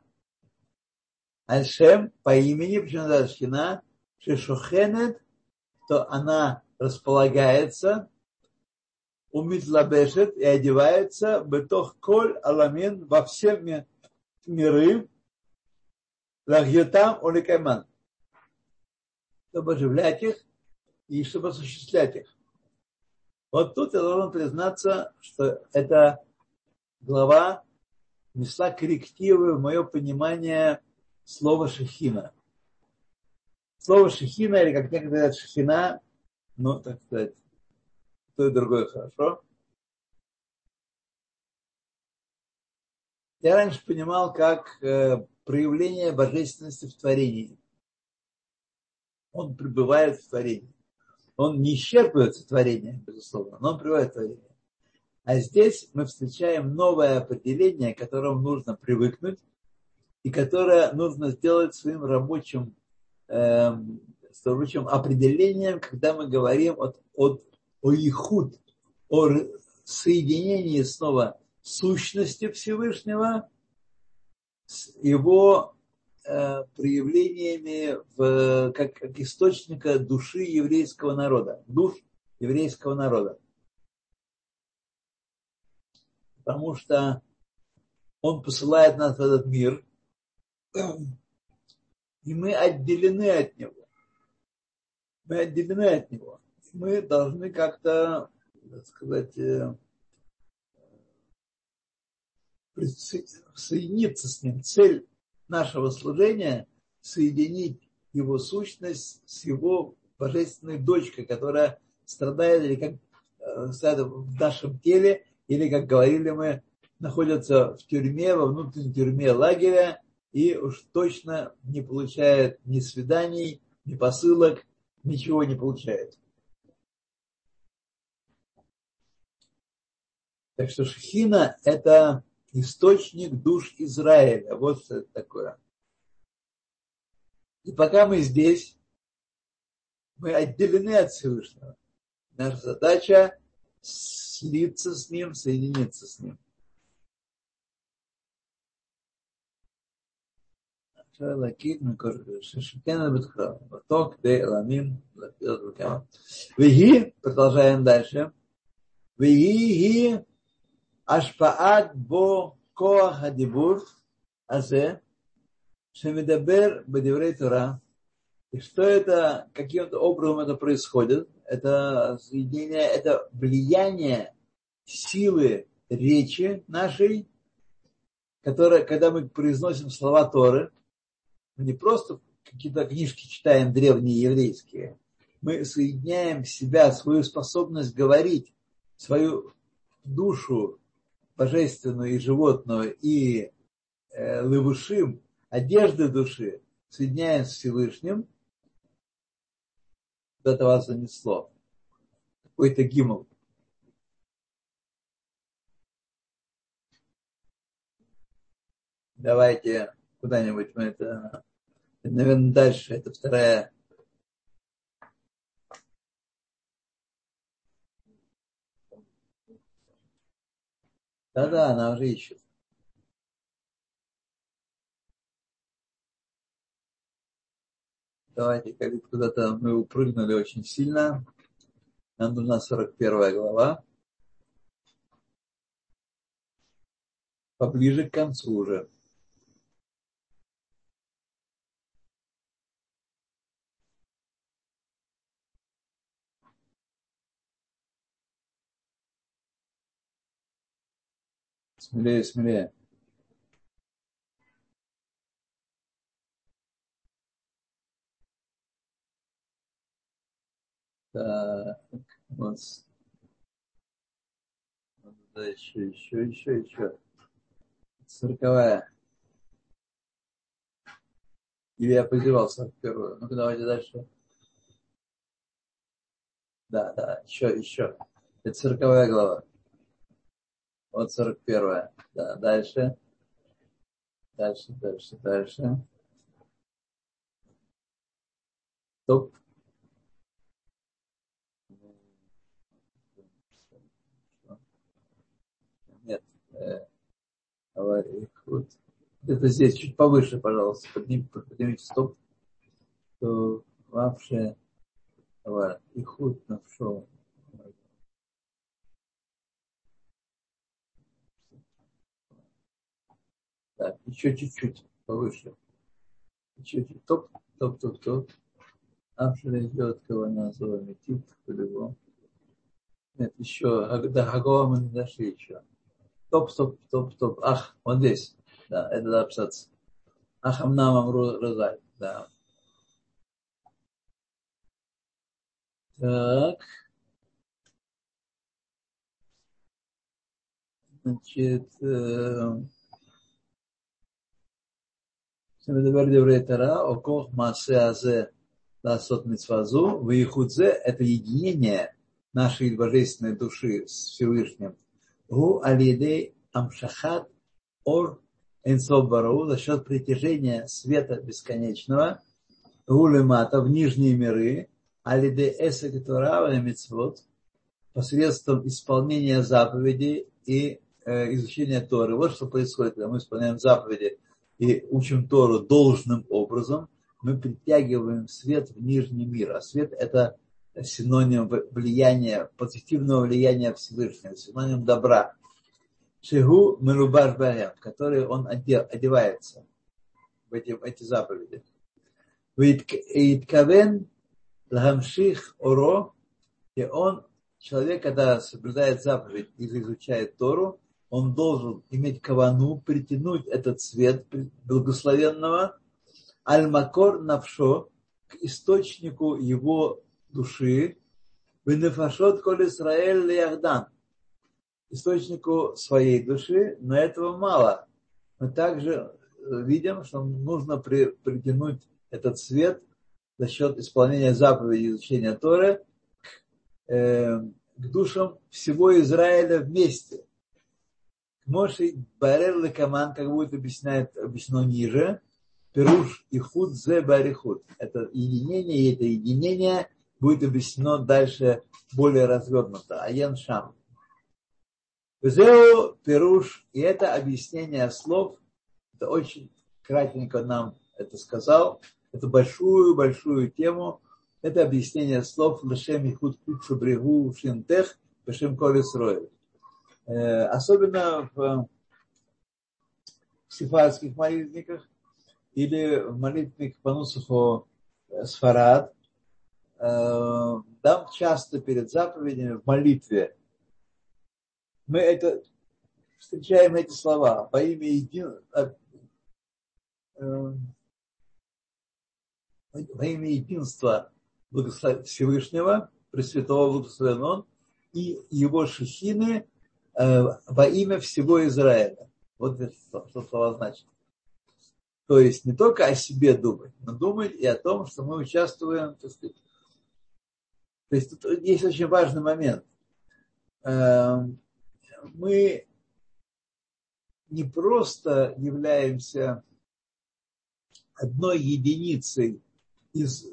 Аль-Шем по имени, почему называется шхина, шешухенет, то она располагается, умитлабешет и одевается бетох коль аламин во все ми- миры лахьютам уликайман, чтобы оживлять их и чтобы осуществлять их. Вот тут я должен признаться, что эта глава внесла коррективы в мое понимание слова шехина. Слово шехина, или как некоторые говорят шехина, ну, так сказать, то и другое хорошо. Я раньше понимал, как э, проявление божественности в творении. Он пребывает в творении. Он не исчерпывается творением, безусловно, но он пребывает в творении. А здесь мы встречаем новое определение, к которому нужно привыкнуть, и которое нужно сделать своим рабочим, э, рабочим определением, когда мы говорим от, от, о ихуд, о соединении снова сущности Всевышнего с его э, проявлениями в, как, как источника души еврейского народа, душ еврейского народа. Потому что он посылает нас в этот мир, и мы отделены от него. Мы отделены от него. И мы должны как-то, так сказать, соединиться с ним. Цель нашего служения – соединить его сущность с его божественной дочкой, которая страдает, или как страдает в нашем теле, или, как говорили мы, находится в тюрьме, во внутренней тюрьме лагеря, и уж точно не получает ни свиданий, ни посылок, ничего не получает. Так что шхина – это источник душ Израиля. Вот что это такое. И пока мы здесь, мы отделены от Всевышнего. Наша задача слиться с Ним, соединиться с Ним. Веги, продолжаем дальше. Веги ашпаат бо коах адибур азе шемидабер бадеврей Тора. И что это, каким-то образом это происходит? Это соединение, это влияние силы речи нашей, которая, когда мы произносим слова Торы, мы не просто какие-то книжки читаем древние еврейские, мы соединяем в себя свою способность говорить, свою душу божественную и животную, и э, левушим, одежды души, соединяем с Всевышним. Куда-то вас занесло. Какой-то гимн. Давайте куда-нибудь мы это... Наверное, дальше. Это вторая... Да-да, она уже ищет. Давайте, как куда-то мы упрыгнули очень сильно. Нам нужна сорок первая глава. Поближе к концу уже. Смелее, смелее. Так, у нас еще, еще, еще, еще. Сороковая. Или я позевал сорок первую. Ну-ка, давайте дальше. Да, да, еще, еще. Это сороковая глава. Вот сорок первая. Да, дальше. Дальше, дальше, дальше. Стоп. Нет. Это здесь чуть повыше, пожалуйста. Поднимите, поднимите стоп. То вообще ихуд нашел. Так, еще чуть-чуть повыше. Еще чуть-чуть. Топ, топ, топ, топ. Амшеле идет, кого называем, тип, по-любому. Нет, еще, до Хагова мы не дошли еще. Топ, топ, топ, топ. Ах, вот здесь. Да, это да, абзац. Ах, амнам, амру, розаль. Да. Так. Значит... Э... Это единение нашей божественной души с Всевышним. За счет притяжения света бесконечного в нижние миры посредством исполнения заповедей и изучения Торы. Вот что происходит, когда мы исполняем заповеди и учим Тору должным образом, мы притягиваем свет в нижний мир. А свет – это синоним влияния, позитивного влияния Всевышнего, синоним добра. Шигу мерубаш барем, в который он одевается в эти, в эти заповеди. Виткавен лагамших оро, и он, человек, когда соблюдает заповедь или изучает Тору, он должен иметь кавану, притянуть этот свет благословенного аль-макор навшо к источнику его души, венефашот коль Исраэль леяхдан, источнику своей души, но этого мало. Мы также видим, что нужно притянуть этот свет за счет исполнения заповедей изучения Торы к, э, к душам всего Израиля вместе. Моше Барер Лекаман, как будет объясняет, объяснено ниже, Перуш и Худ Зе Барихуд. Это единение, и это единение будет объяснено дальше более развернуто. Аян Шам. Зеу Перуш, и это объяснение слов, это очень кратенько нам это сказал, это большую-большую тему, это объяснение слов Лешем Ихуд Кукшу Брегу Шинтех Бешем Колес Роев. Особенно в сефардских молитвниках или в молитве к Панусуху Сфарад, там часто перед заповедями в молитве мы это, встречаем эти слова по имя един, во имя единства Всевышнего, Пресвятого Благословенного Он и Его Шехины во имя всего Израиля. Вот это что слова значит. То есть не только о себе думать, но думать и о том, что мы участвуем, так сказать. То есть тут есть очень важный момент. Мы не просто являемся одной единицей из,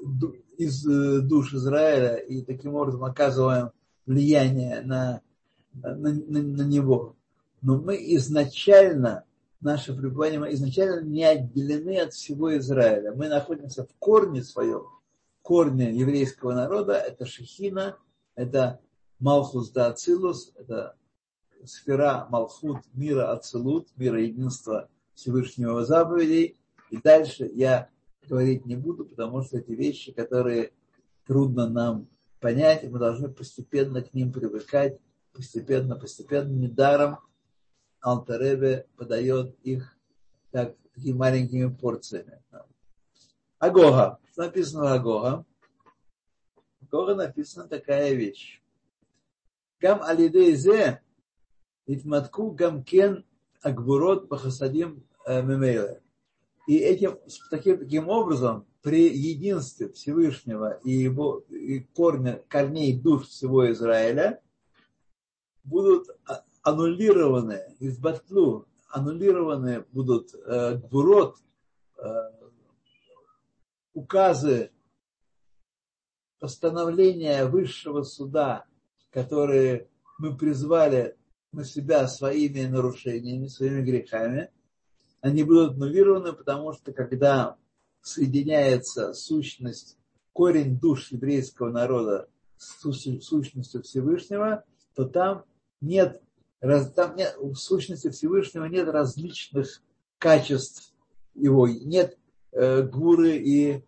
из душ Израиля и таким образом оказываем влияние на На, на, на него. Но мы изначально, наше пребывание, мы изначально не отделены от всего Израиля. Мы находимся в корне своем. Корне еврейского народа — это Шехина, это Малхус да Ацилус, это сфера Малхут, мира Ацилут, мира единства Всевышнего заповедей. И дальше я говорить не буду, потому что эти вещи, которые трудно нам понять, мы должны постепенно к ним привыкать. Постепенно, постепенно, недаром Алтар-Эббе подает их так, такими маленькими порциями. Агога. Что написано в Агога? В Агога написана такая вещь. Гам алидейзе итматку гамкен агбурот бахасадим мемейле. И этим, таким, таким образом, при единстве Всевышнего и его и корня, корней душ всего Израиля, будут аннулированы, из батлу, аннулированы будут э, гбурот, э, указы, постановления высшего суда, которые мы призвали на себя своими нарушениями, своими грехами, они будут аннулированы, потому что когда соединяется сущность, корень душ еврейского народа с сущностью Всевышнего, то там Нет, там нет, в сущности Всевышнего нет различных качеств его, нет э, гуры и,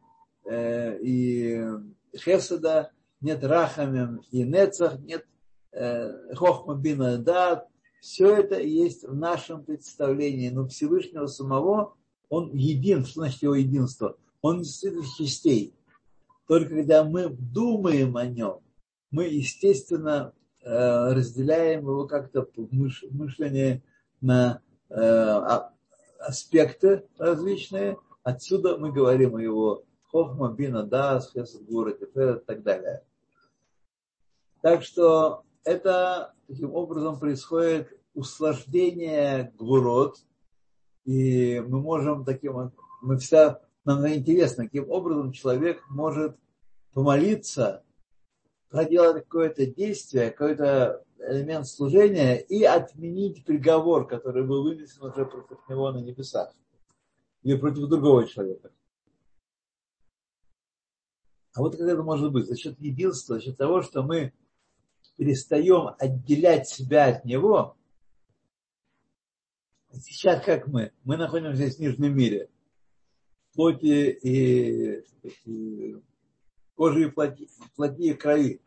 э, и хеседа, нет рахамим и нецах, нет э, хохма бина дат. Все это есть в нашем представлении, но Всевышнего самого он един, что значит его единство? Он из частей. Только когда мы думаем о нем, мы, естественно, разделяем его как-то мышление на аспекты различные. Отсюда мы говорим о его хохма, бина, дас, хесед, гура, тефер и так далее. Так что это таким образом происходит усложнение гурот. И мы можем таким... Мы вся, нам интересно, каким образом человек может помолиться, проделать какое-то действие, какой-то элемент служения и отменить приговор, который был вынесен уже против него на небесах или против другого человека. А вот как это может быть? За счет единства, за счет того, что мы перестаем отделять себя от него. Сейчас как мы? Мы находимся здесь в нижнем мире. Плоти и... и кожи и плоти, плоти и крови.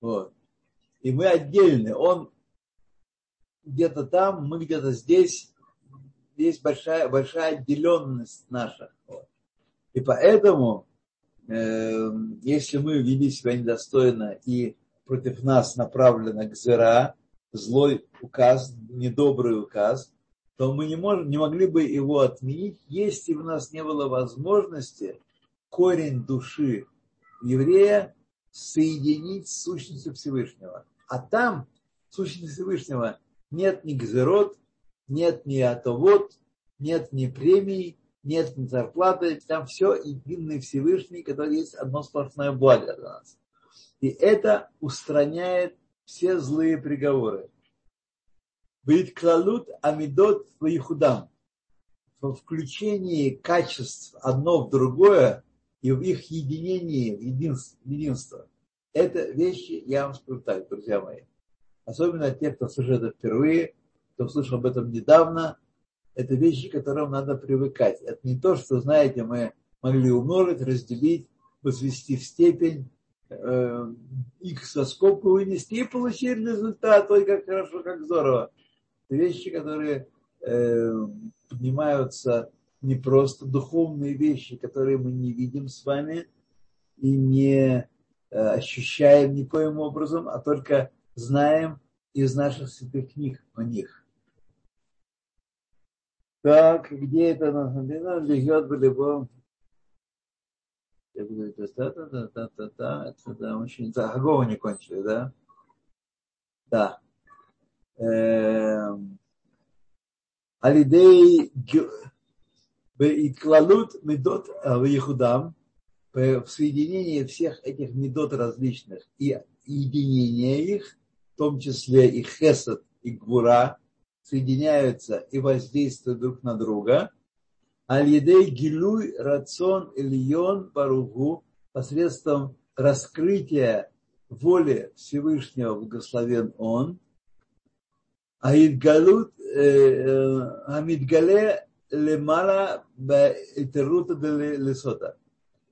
Вот. И мы отдельны. Он где-то там, мы где-то здесь. Здесь большая, большая отделенность наша. Вот. И поэтому, э, если мы вели себя недостойно и против нас направлено гзера, злой указ, недобрый указ, то мы не, можем, не могли бы его отменить, если бы у нас не было возможности корень души еврея соединить с сущностью Всевышнего. А там в сущности Всевышнего нет ни гзерот, нет ни атовод, нет ни премий, нет ни зарплаты, там все единый Всевышний, который есть одно сплошное благо для нас. И это устраняет все злые приговоры. Ваиткалут амидот ваихудам. В включении качеств одно в другое и в их единении, в единство. Это вещи, я вам скажу так, друзья мои. Особенно те, кто слышал это впервые, кто слышал об этом недавно. Это вещи, к которым надо привыкать. Это не то, что, знаете, мы могли умножить, разделить, возвести в степень, э, их со скобку вынести и получили результат. Ой, как хорошо, как здорово. Это вещи, которые э, поднимаются не просто духовные вещи, которые мы не видим с вами и не э, ощущаем никоим образом, а только знаем из наших святых книг о них. Так, где это нас написано? Легет волейбол. Это очень... Агова не кончили, да? Да. Алидей Иклалут Медот Ваихудам. В соединении всех этих медот различных и единение их, в том числе и хесед, и гвура, соединяются и воздействуют друг на друга. Аль-Едей Гилюй Рацон Ильон Баругу, посредством раскрытия воли Всевышнего, благословен Он. Аидгалут Амидгале Лемара Бетерута де Лесота,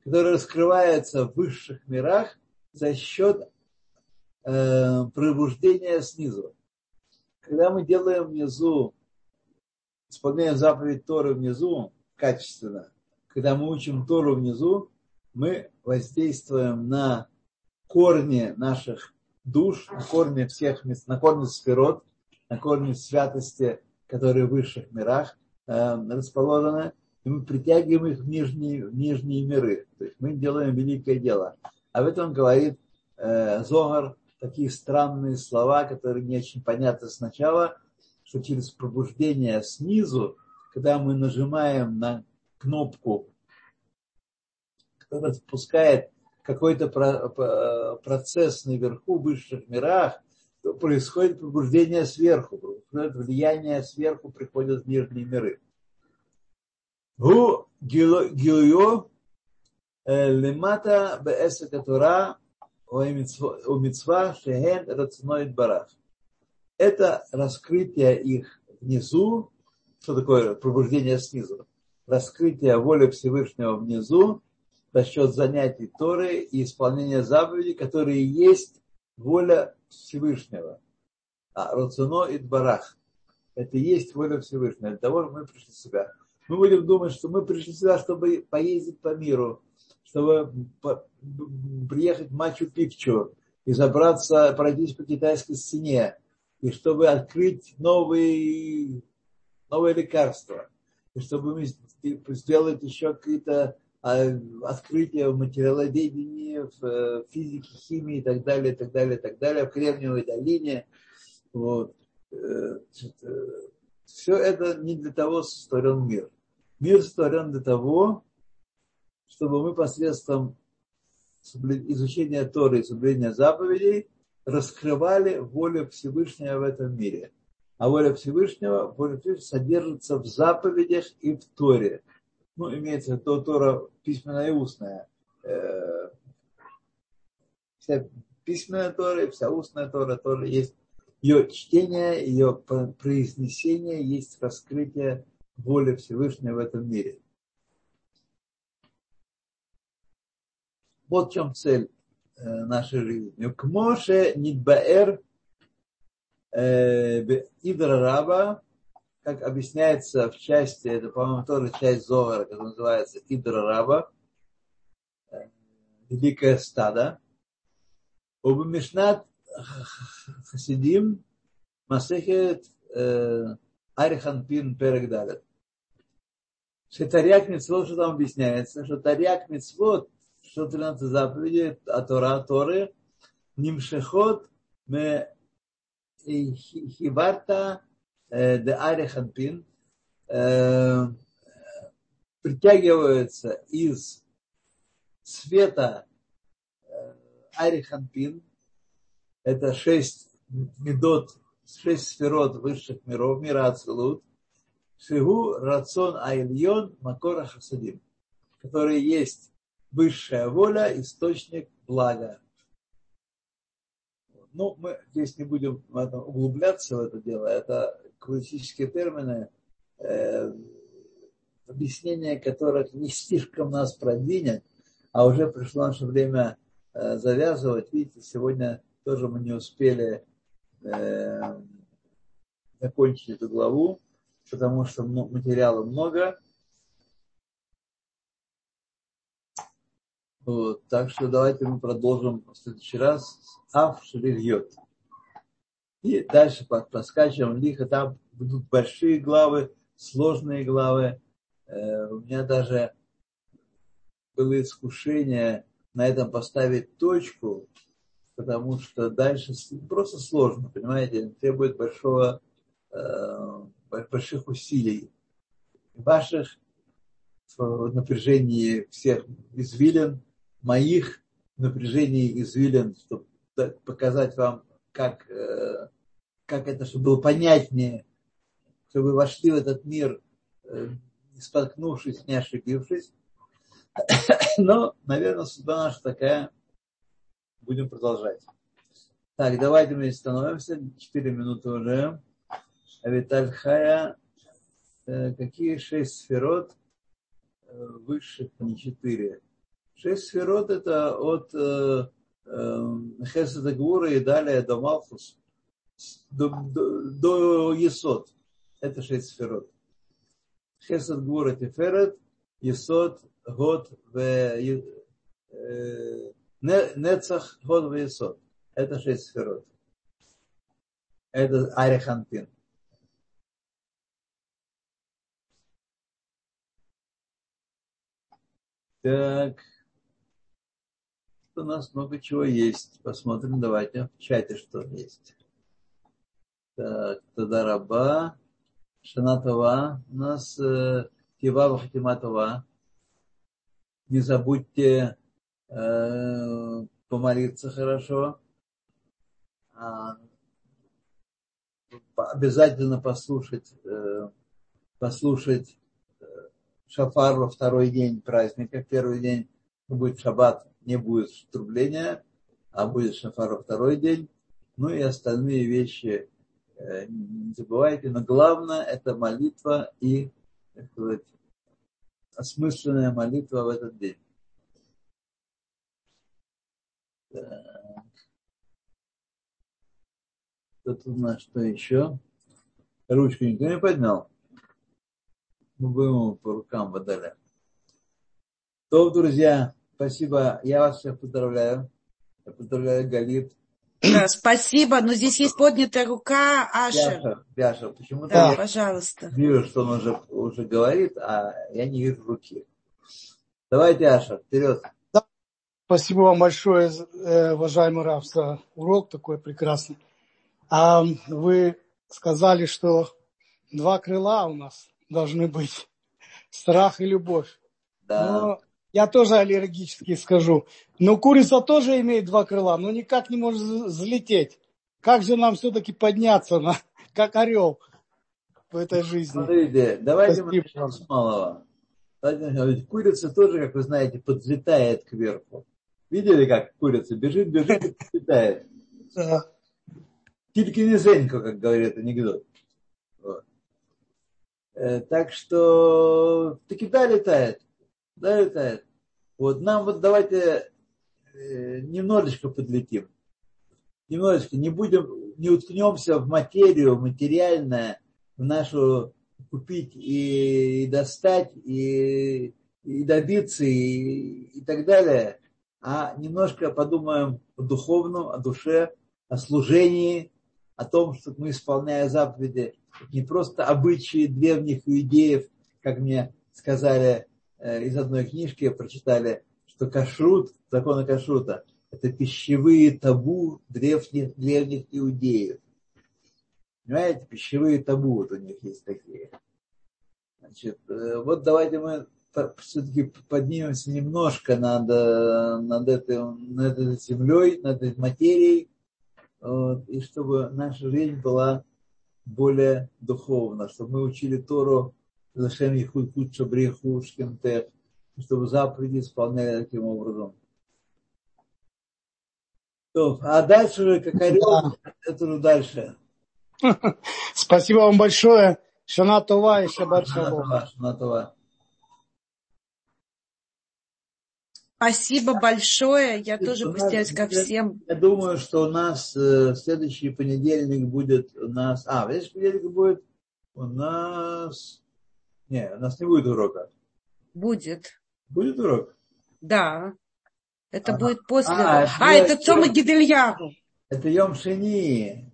который раскрывается в высших мирах за счет э, пробуждения снизу. Когда мы делаем внизу, исполняем заповедь Торы внизу качественно, когда мы учим Тору внизу, мы воздействуем на корни наших душ, на корни всех мест, на корни сферот, на корни святости, которые в высших мирах э, расположены, и мы притягиваем их в нижние, в нижние миры. То есть мы делаем великое дело. Об этом говорит э, Зогар. Такие странные слова, которые не очень понятны сначала, что через пробуждение снизу, когда мы нажимаем на кнопку, которая запускает какой-то процесс наверху, в высших мирах, то происходит пробуждение сверху, происходит влияние сверху, приходят в нижние миры. Гу гилуйо лемата бээсэ катура у мицва шехен рацноид барах. Это раскрытие их внизу. Что такое пробуждение снизу? Раскрытие воли Всевышнего внизу за счет занятий Торы и исполнения заповедей, которые есть воля Всевышнего. А рацноид барах. Это и есть воля Всевышнего. Для того, чтобы мы пришли в себя. Мы будем думать, что мы пришли в себя, чтобы поездить по миру, чтобы приехать в Мачу-Пикчу и забраться, пройтись по китайской стене, и чтобы открыть новые, новые лекарства, и чтобы сделать еще какие-то открытия в материаловедении, в физике, химии и так далее, и так далее, и так далее, в Кремниевой долине. Вот. Все это не для того сотворен мир. Мир сотворен для того, чтобы мы посредством изучения Торы и соблюдения заповедей раскрывали волю Всевышнего в этом мире. А воля Всевышнего, воля Всевышнего содержится в заповедях и в Торе. Ну, имеется в виду Тора письменная и устная. Вся письменная Тора и вся устная Тора тоже есть. Ее чтение, ее произнесение есть раскрытие воли Всевышнего в этом мире. Вот в чем цель нашей жизни. Кмоше нидбаэр Идра Рабба, как объясняется в части, это, по-моему, тоже часть Зогара, которая называется Идра Рабба, великое стадо. Убмишнат хасидим масехет Ариханпин перегдалет. Тарьяг мицвот, что там объясняется, что Тарьяг мицвот что тринадцать заповедей от Тора, Торы, нимшехот ме хиварта де Ариханпин, притягиваются из света Ариханпин, это шесть медот, шесть сферот высших миров, мира Ацилут, Шигу Рацон Айльон Макора Хасадим, который есть высшая воля, источник блага. Ну, мы здесь не будем углубляться в это дело, это классические термины, э, объяснения которых не слишком нас продвинет, а уже пришло наше время э, завязывать. Видите, сегодня тоже мы не успели э, закончить эту главу, потому что материала много. Вот, так что давайте мы продолжим в следующий раз с Афширьот. И дальше проскачиваем лихо. Там будут большие главы, сложные главы. Э, у меня даже было искушение на этом поставить точку, потому что дальше просто сложно, понимаете, требует большого, э, больших усилий ваших в напряжении всех извилин, моих напряжений извилин, чтобы показать вам, как, как это, чтобы было понятнее, чтобы вы вошли в этот мир, не споткнувшись, не ошибившись. Но, наверное, судьба наша такая. Будем продолжать. Так, давайте мы становимся. Четыре минуты уже. Авиталь Хая. Какие шесть сферот? Высших не четыре. Шесть сферот — это от э, э, Хеседа Гвура и далее до Малхус, до, до, до Есот. Это шесть сферот. Хесед Гвура Тиферет, Есот, Год, э, Нецах, Год, Есот. Это шесть сферот. Это Ариханпин. Так. У нас много чего есть. Посмотрим, давайте в чате что есть. Так, Идра Рабба, Шанатова, у нас Кивава Хатиматова. Не забудьте э, помолиться хорошо. А, обязательно послушать, э, послушать шафар во второй день праздника. Первый день будет шаббат, не будет трубления, а будет шафар во второй день. Ну и остальные вещи э, не забывайте. Но главное — это молитва и, так сказать, осмысленная молитва в этот день. Так. Тут у нас что еще? Ручку никто не поднял. Мы бы ему по рукам выдали. То, друзья, спасибо. Я вас всех поздравляю. Я поздравляю Галит. Да, спасибо. Но здесь есть поднятая рука Ашер. Ашер, почему-то да, я пожалуйста. Вижу, что он уже, уже говорит, а я не вижу руки. Давайте, Ашер, вперед. Да. Спасибо вам большое, уважаемый Рав, за урок такой прекрасный. А вы сказали, что два крыла у нас должны быть. Страх и любовь. Да. Но я тоже аллергически скажу. Но курица тоже имеет два крыла, но никак не может взлететь. Как же нам все-таки подняться, на, как орел в этой жизни? Смотрите, давайте мы начнем с малого. Курица тоже, как вы знаете, подлетает кверху. Видели, как курица бежит, бежит и подлетает? Да. Только низенько, как говорит анекдот. Так что таки да, летает. Да, летает. Вот нам вот давайте э, немножечко подлетим. Немножечко. Не будем, не уткнемся в материю, в материальное, в нашу купить и, и достать, и, и добиться, и, и так далее. А немножко подумаем о духовном, о душе, о служении, о том, что мы, исполняя заповеди, не просто обычаи древних иудеев, как мне сказали из одной книжки, прочитали, что кашрут, законы кашрута, это пищевые табу древних, древних иудеев. Понимаете, пищевые табу вот у них есть такие. Значит, вот давайте мы все-таки поднимемся немножко над, над, этой, над этой землей, над этой материей, вот, и чтобы наша жизнь была более духовна, чтобы мы учили Тору, чтобы заповеди исполняли таким образом. А дальше же, как орел, да. Это же дальше. Спасибо вам большое. Шана Това и шаббат шалом. Спасибо большое. Я и тоже пустилась ко всем. Я думаю, что у нас э, следующий понедельник будет у нас... А, следующий понедельник будет у нас... Не, у нас не будет урока. Будет. Будет урок? Да. Это а, будет после... А, а, а это Цома Гидельяху. Это Йом Шини.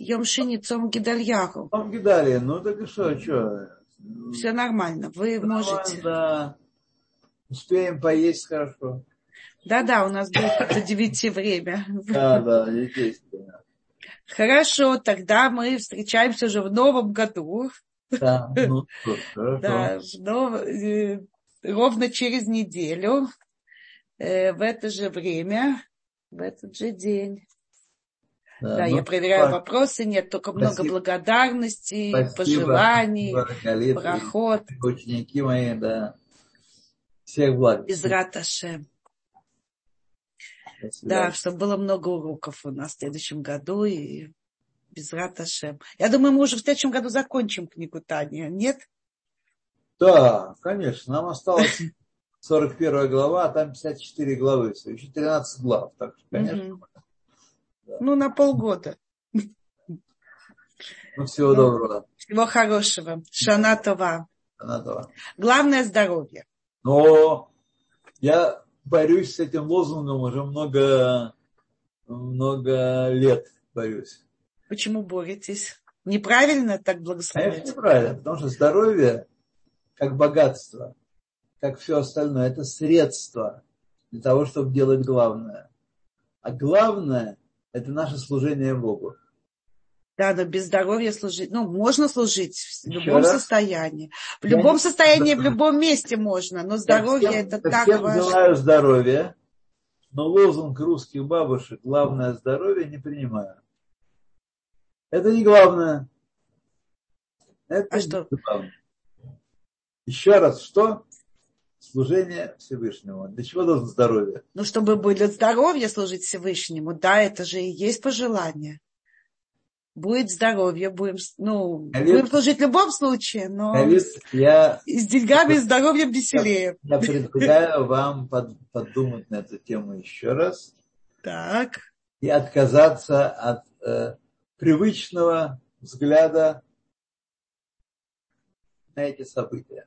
Йом Шини, Цома Гидельяху. Цома Гидельяху. Ну так и что, что? Все нормально, вы нормально, можете. Да. Успеем поесть хорошо. Да-да, у нас будет до девяти время. Да-да, естественно. Хорошо, тогда мы встречаемся уже в новом году. Да, ну, да, но, э, ровно через неделю, э, в это же время, в этот же день. Да, да ну, я проверяю спасибо. Вопросы, нет, только много спасибо. Благодарностей, спасибо. Пожеланий, проход. Ученики мои, да. Всех благ. Израт Ашем. Да, чтобы было много уроков у нас в следующем году и... Безрат Ашем. Я думаю, мы уже в следующем году закончим книгу Тани, нет? Да, конечно. Нам осталось сорок первая глава, а там пятьдесят четыре главы. Еще тринадцать глав. Так что, конечно. Угу. Да. Ну, на полгода. Ну, всего ну, доброго. Всего хорошего. Шана Това. Шана Това. Главное здоровье. Но я борюсь с этим лозунгом уже много, много лет. Борюсь. Почему боретесь? Неправильно так благословлять? Конечно, неправильно, потому что здоровье, как богатство, как все остальное, это средство для того, чтобы делать главное. А главное – это наше служение Богу. Да, но без здоровья служить, ну, можно служить в Еще любом раз? состоянии. В Я любом не... состоянии, в любом месте можно, но здоровье – это так важно. Я всем желаю здоровья, но лозунг русских бабушек «Главное здоровье» не принимаю. Это не главное. Это а не что? Главное. Еще раз, что? Служение Всевышнему. Для чего должно здоровье? Ну, чтобы было здоровье служить Всевышнему, да, это же и есть пожелание. Будет здоровье, будем, ну, Колец... будем служить в любом случае, но Колец, я... с деньгами и здоровьем веселее. Я предлагаю вам подумать на эту тему еще раз. Так. И отказаться от... привычного взгляда на эти события.